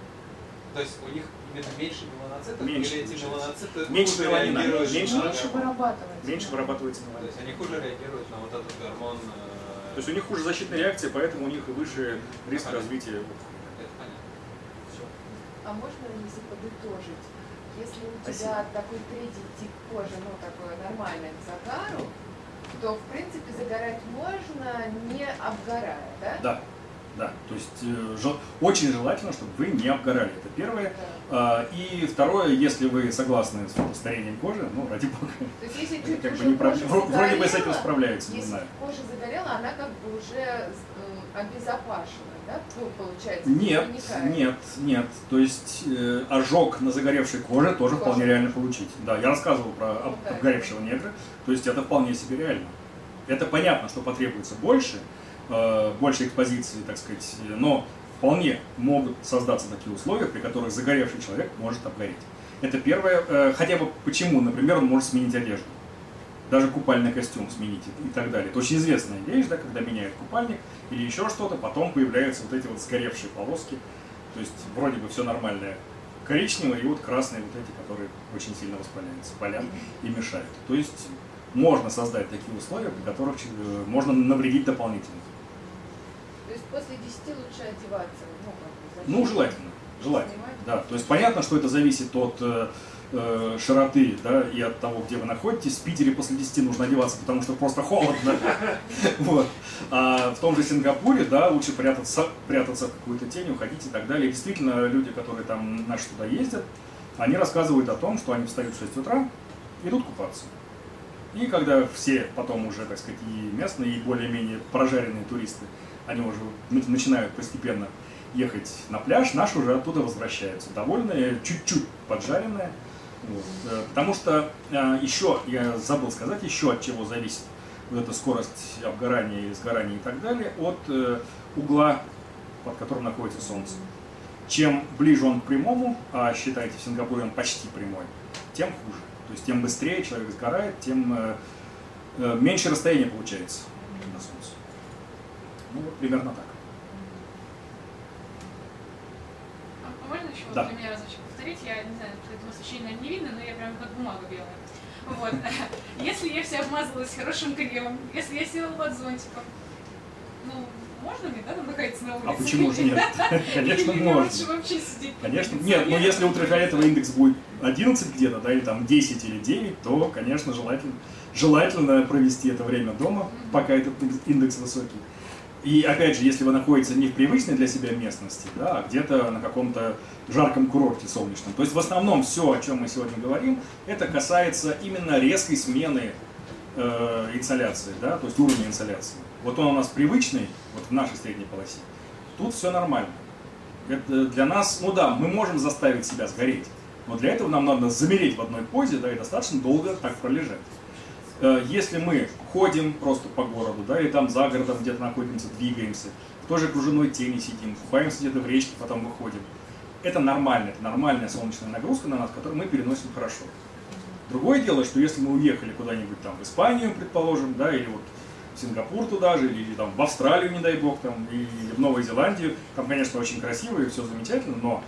То есть у них именно меньше меланоцитов, или эти меланоциты меньше реагируют, меньше вырабатывается меланин. То есть они хуже реагируют на вот этот гормон. То есть у них хуже защитная реакция, поэтому у них и выше риск развития. Это понятно. Все. А можно если подытожить, если у тебя такой третий тип кожи, ну такой нормальный к загару, то в принципе загорать можно, не обгорая, да? Да. Да, то есть очень желательно, чтобы вы не обгорали. Это первое. И второе, если вы согласны с старением кожи, ну, ради бога. То есть, если чуть как бы не кожа вроде бы с этим справляются, не знаю. Если кожа загорела, она как бы уже обезопасена, да, получается? Нет, нет, нет. То есть ожог на загоревшей коже тоже вполне реально получить. Да, я рассказывал про обгоревшего негра, то есть это вполне себе реально. Это понятно, что потребуется больше экспозиции, так сказать, но вполне могут создаться такие условия, при которых загоревший человек может обгореть. Это первое, хотя бы почему, например, он может сменить одежду, даже купальный костюм сменить и так далее. Это очень известная вещь, да, когда меняют купальник или еще что-то, потом появляются вот эти вот сгоревшие полоски, то есть вроде бы все нормальное коричневое, и вот красные вот эти, которые очень сильно воспаляются, палят и мешают. То есть можно создать такие условия, при которых можно навредить дополнительно. То есть после 10 лучше одеваться? Ну, желательно. Желательно. Да. То есть понятно, что это зависит от широты, да, и от того, где вы находитесь. В Питере после 10 нужно одеваться, потому что просто холодно. А в том же Сингапуре, да, лучше прятаться в какую-то тень, уходить и так далее. Действительно, люди, которые там наши туда ездят, они рассказывают о том, что они встают в 6 утра, идут купаться. И когда все потом уже, так сказать, и местные, и более-менее прожаренные туристы, они уже начинают постепенно ехать на пляж, наши уже оттуда возвращаются, довольные, чуть-чуть поджаренные. Вот. Потому что еще, я забыл сказать, еще от чего зависит вот эта скорость обгорания и сгорания и так далее, от угла, под которым находится солнце. Чем ближе он к прямому, а считайте, в Сингапуре он почти прямой, тем хуже. То есть тем быстрее человек сгорает, тем меньше расстояние получается на солнце. Ну вот примерно так. А можно еще для меня разочек повторить? Я не знаю, это освещение, наверное, не видно, но я прям как бумага белая. Вот. Если я вся обмазалась хорошим кремом, если я села под зонтиком, ну, можно ли, да, там находиться на улице? А почему же нет? Конечно, можно. Вообще сидеть. Конечно, нет, но если ультрафиолетовый индекс будет 11 где-то, да, или там 10 или 9, то, конечно, желательно провести это время дома, пока этот индекс высокий. И опять же, если вы находитесь не в привычной для себя местности, да, а где-то на каком-то жарком курорте солнечном. То есть в основном все, о чем мы сегодня говорим, это касается именно резкой смены инсоляции, да, то есть уровня инсоляции. Вот он у нас привычный, вот в нашей средней полосе, тут все нормально. Это для нас, ну да, мы можем заставить себя сгореть, но для этого нам надо замереть в одной позе, да, и достаточно долго так пролежать. Если мы ходим просто по городу, да, или там за городом где-то находимся, двигаемся, в той же окруженной тени сидим, купаемся где-то в речке, потом выходим. Это нормально, это нормальная солнечная нагрузка на нас, которую мы переносим хорошо. Другое дело, что если мы уехали куда-нибудь там в Испанию, предположим, да, или вот в Сингапур туда же, или там в Австралию, не дай бог, там, или в Новую Зеландию, там, конечно, очень красиво и все замечательно, но,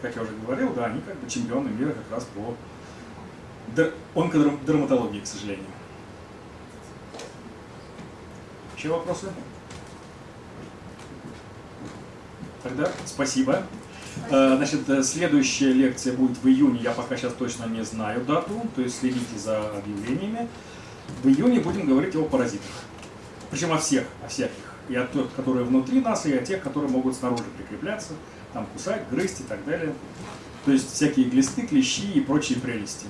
как я уже говорил, да, они как бы чемпионы мира как раз по онкодерматологии, к сожалению. Еще вопросы? Тогда спасибо. Значит, следующая лекция будет в июне, я пока сейчас точно не знаю дату, то есть следите за объявлениями. В июне будем говорить о паразитах, причем о всех их, и о тех, которые внутри нас, и о тех, которые могут снаружи прикрепляться, там кусать, грызть и так далее. То есть всякие глисты, клещи и прочие прелести.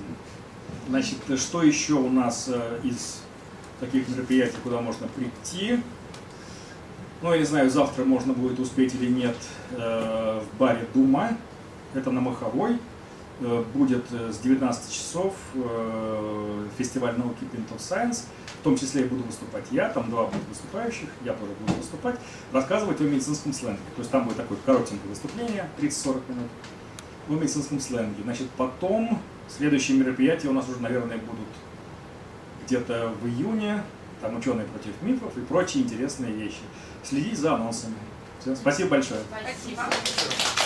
Значит, что еще у нас из таких мероприятий, куда можно прийти? Ну, я не знаю, завтра можно будет успеть или нет, в баре «Дума», это на Маховой, будет с 19 часов фестиваль науки Pinto Science, в том числе и буду выступать я, там 2 будут выступающих, я тоже буду выступать, рассказывать о медицинском сленге. То есть там будет такое коротенькое выступление, 30-40 минут, о медицинском сленге. Значит, потом следующие мероприятия у нас уже, наверное, будут где-то в июне, там «Ученые против мифов» и прочие интересные вещи. Следите за анонсами. Все. Спасибо большое. Спасибо.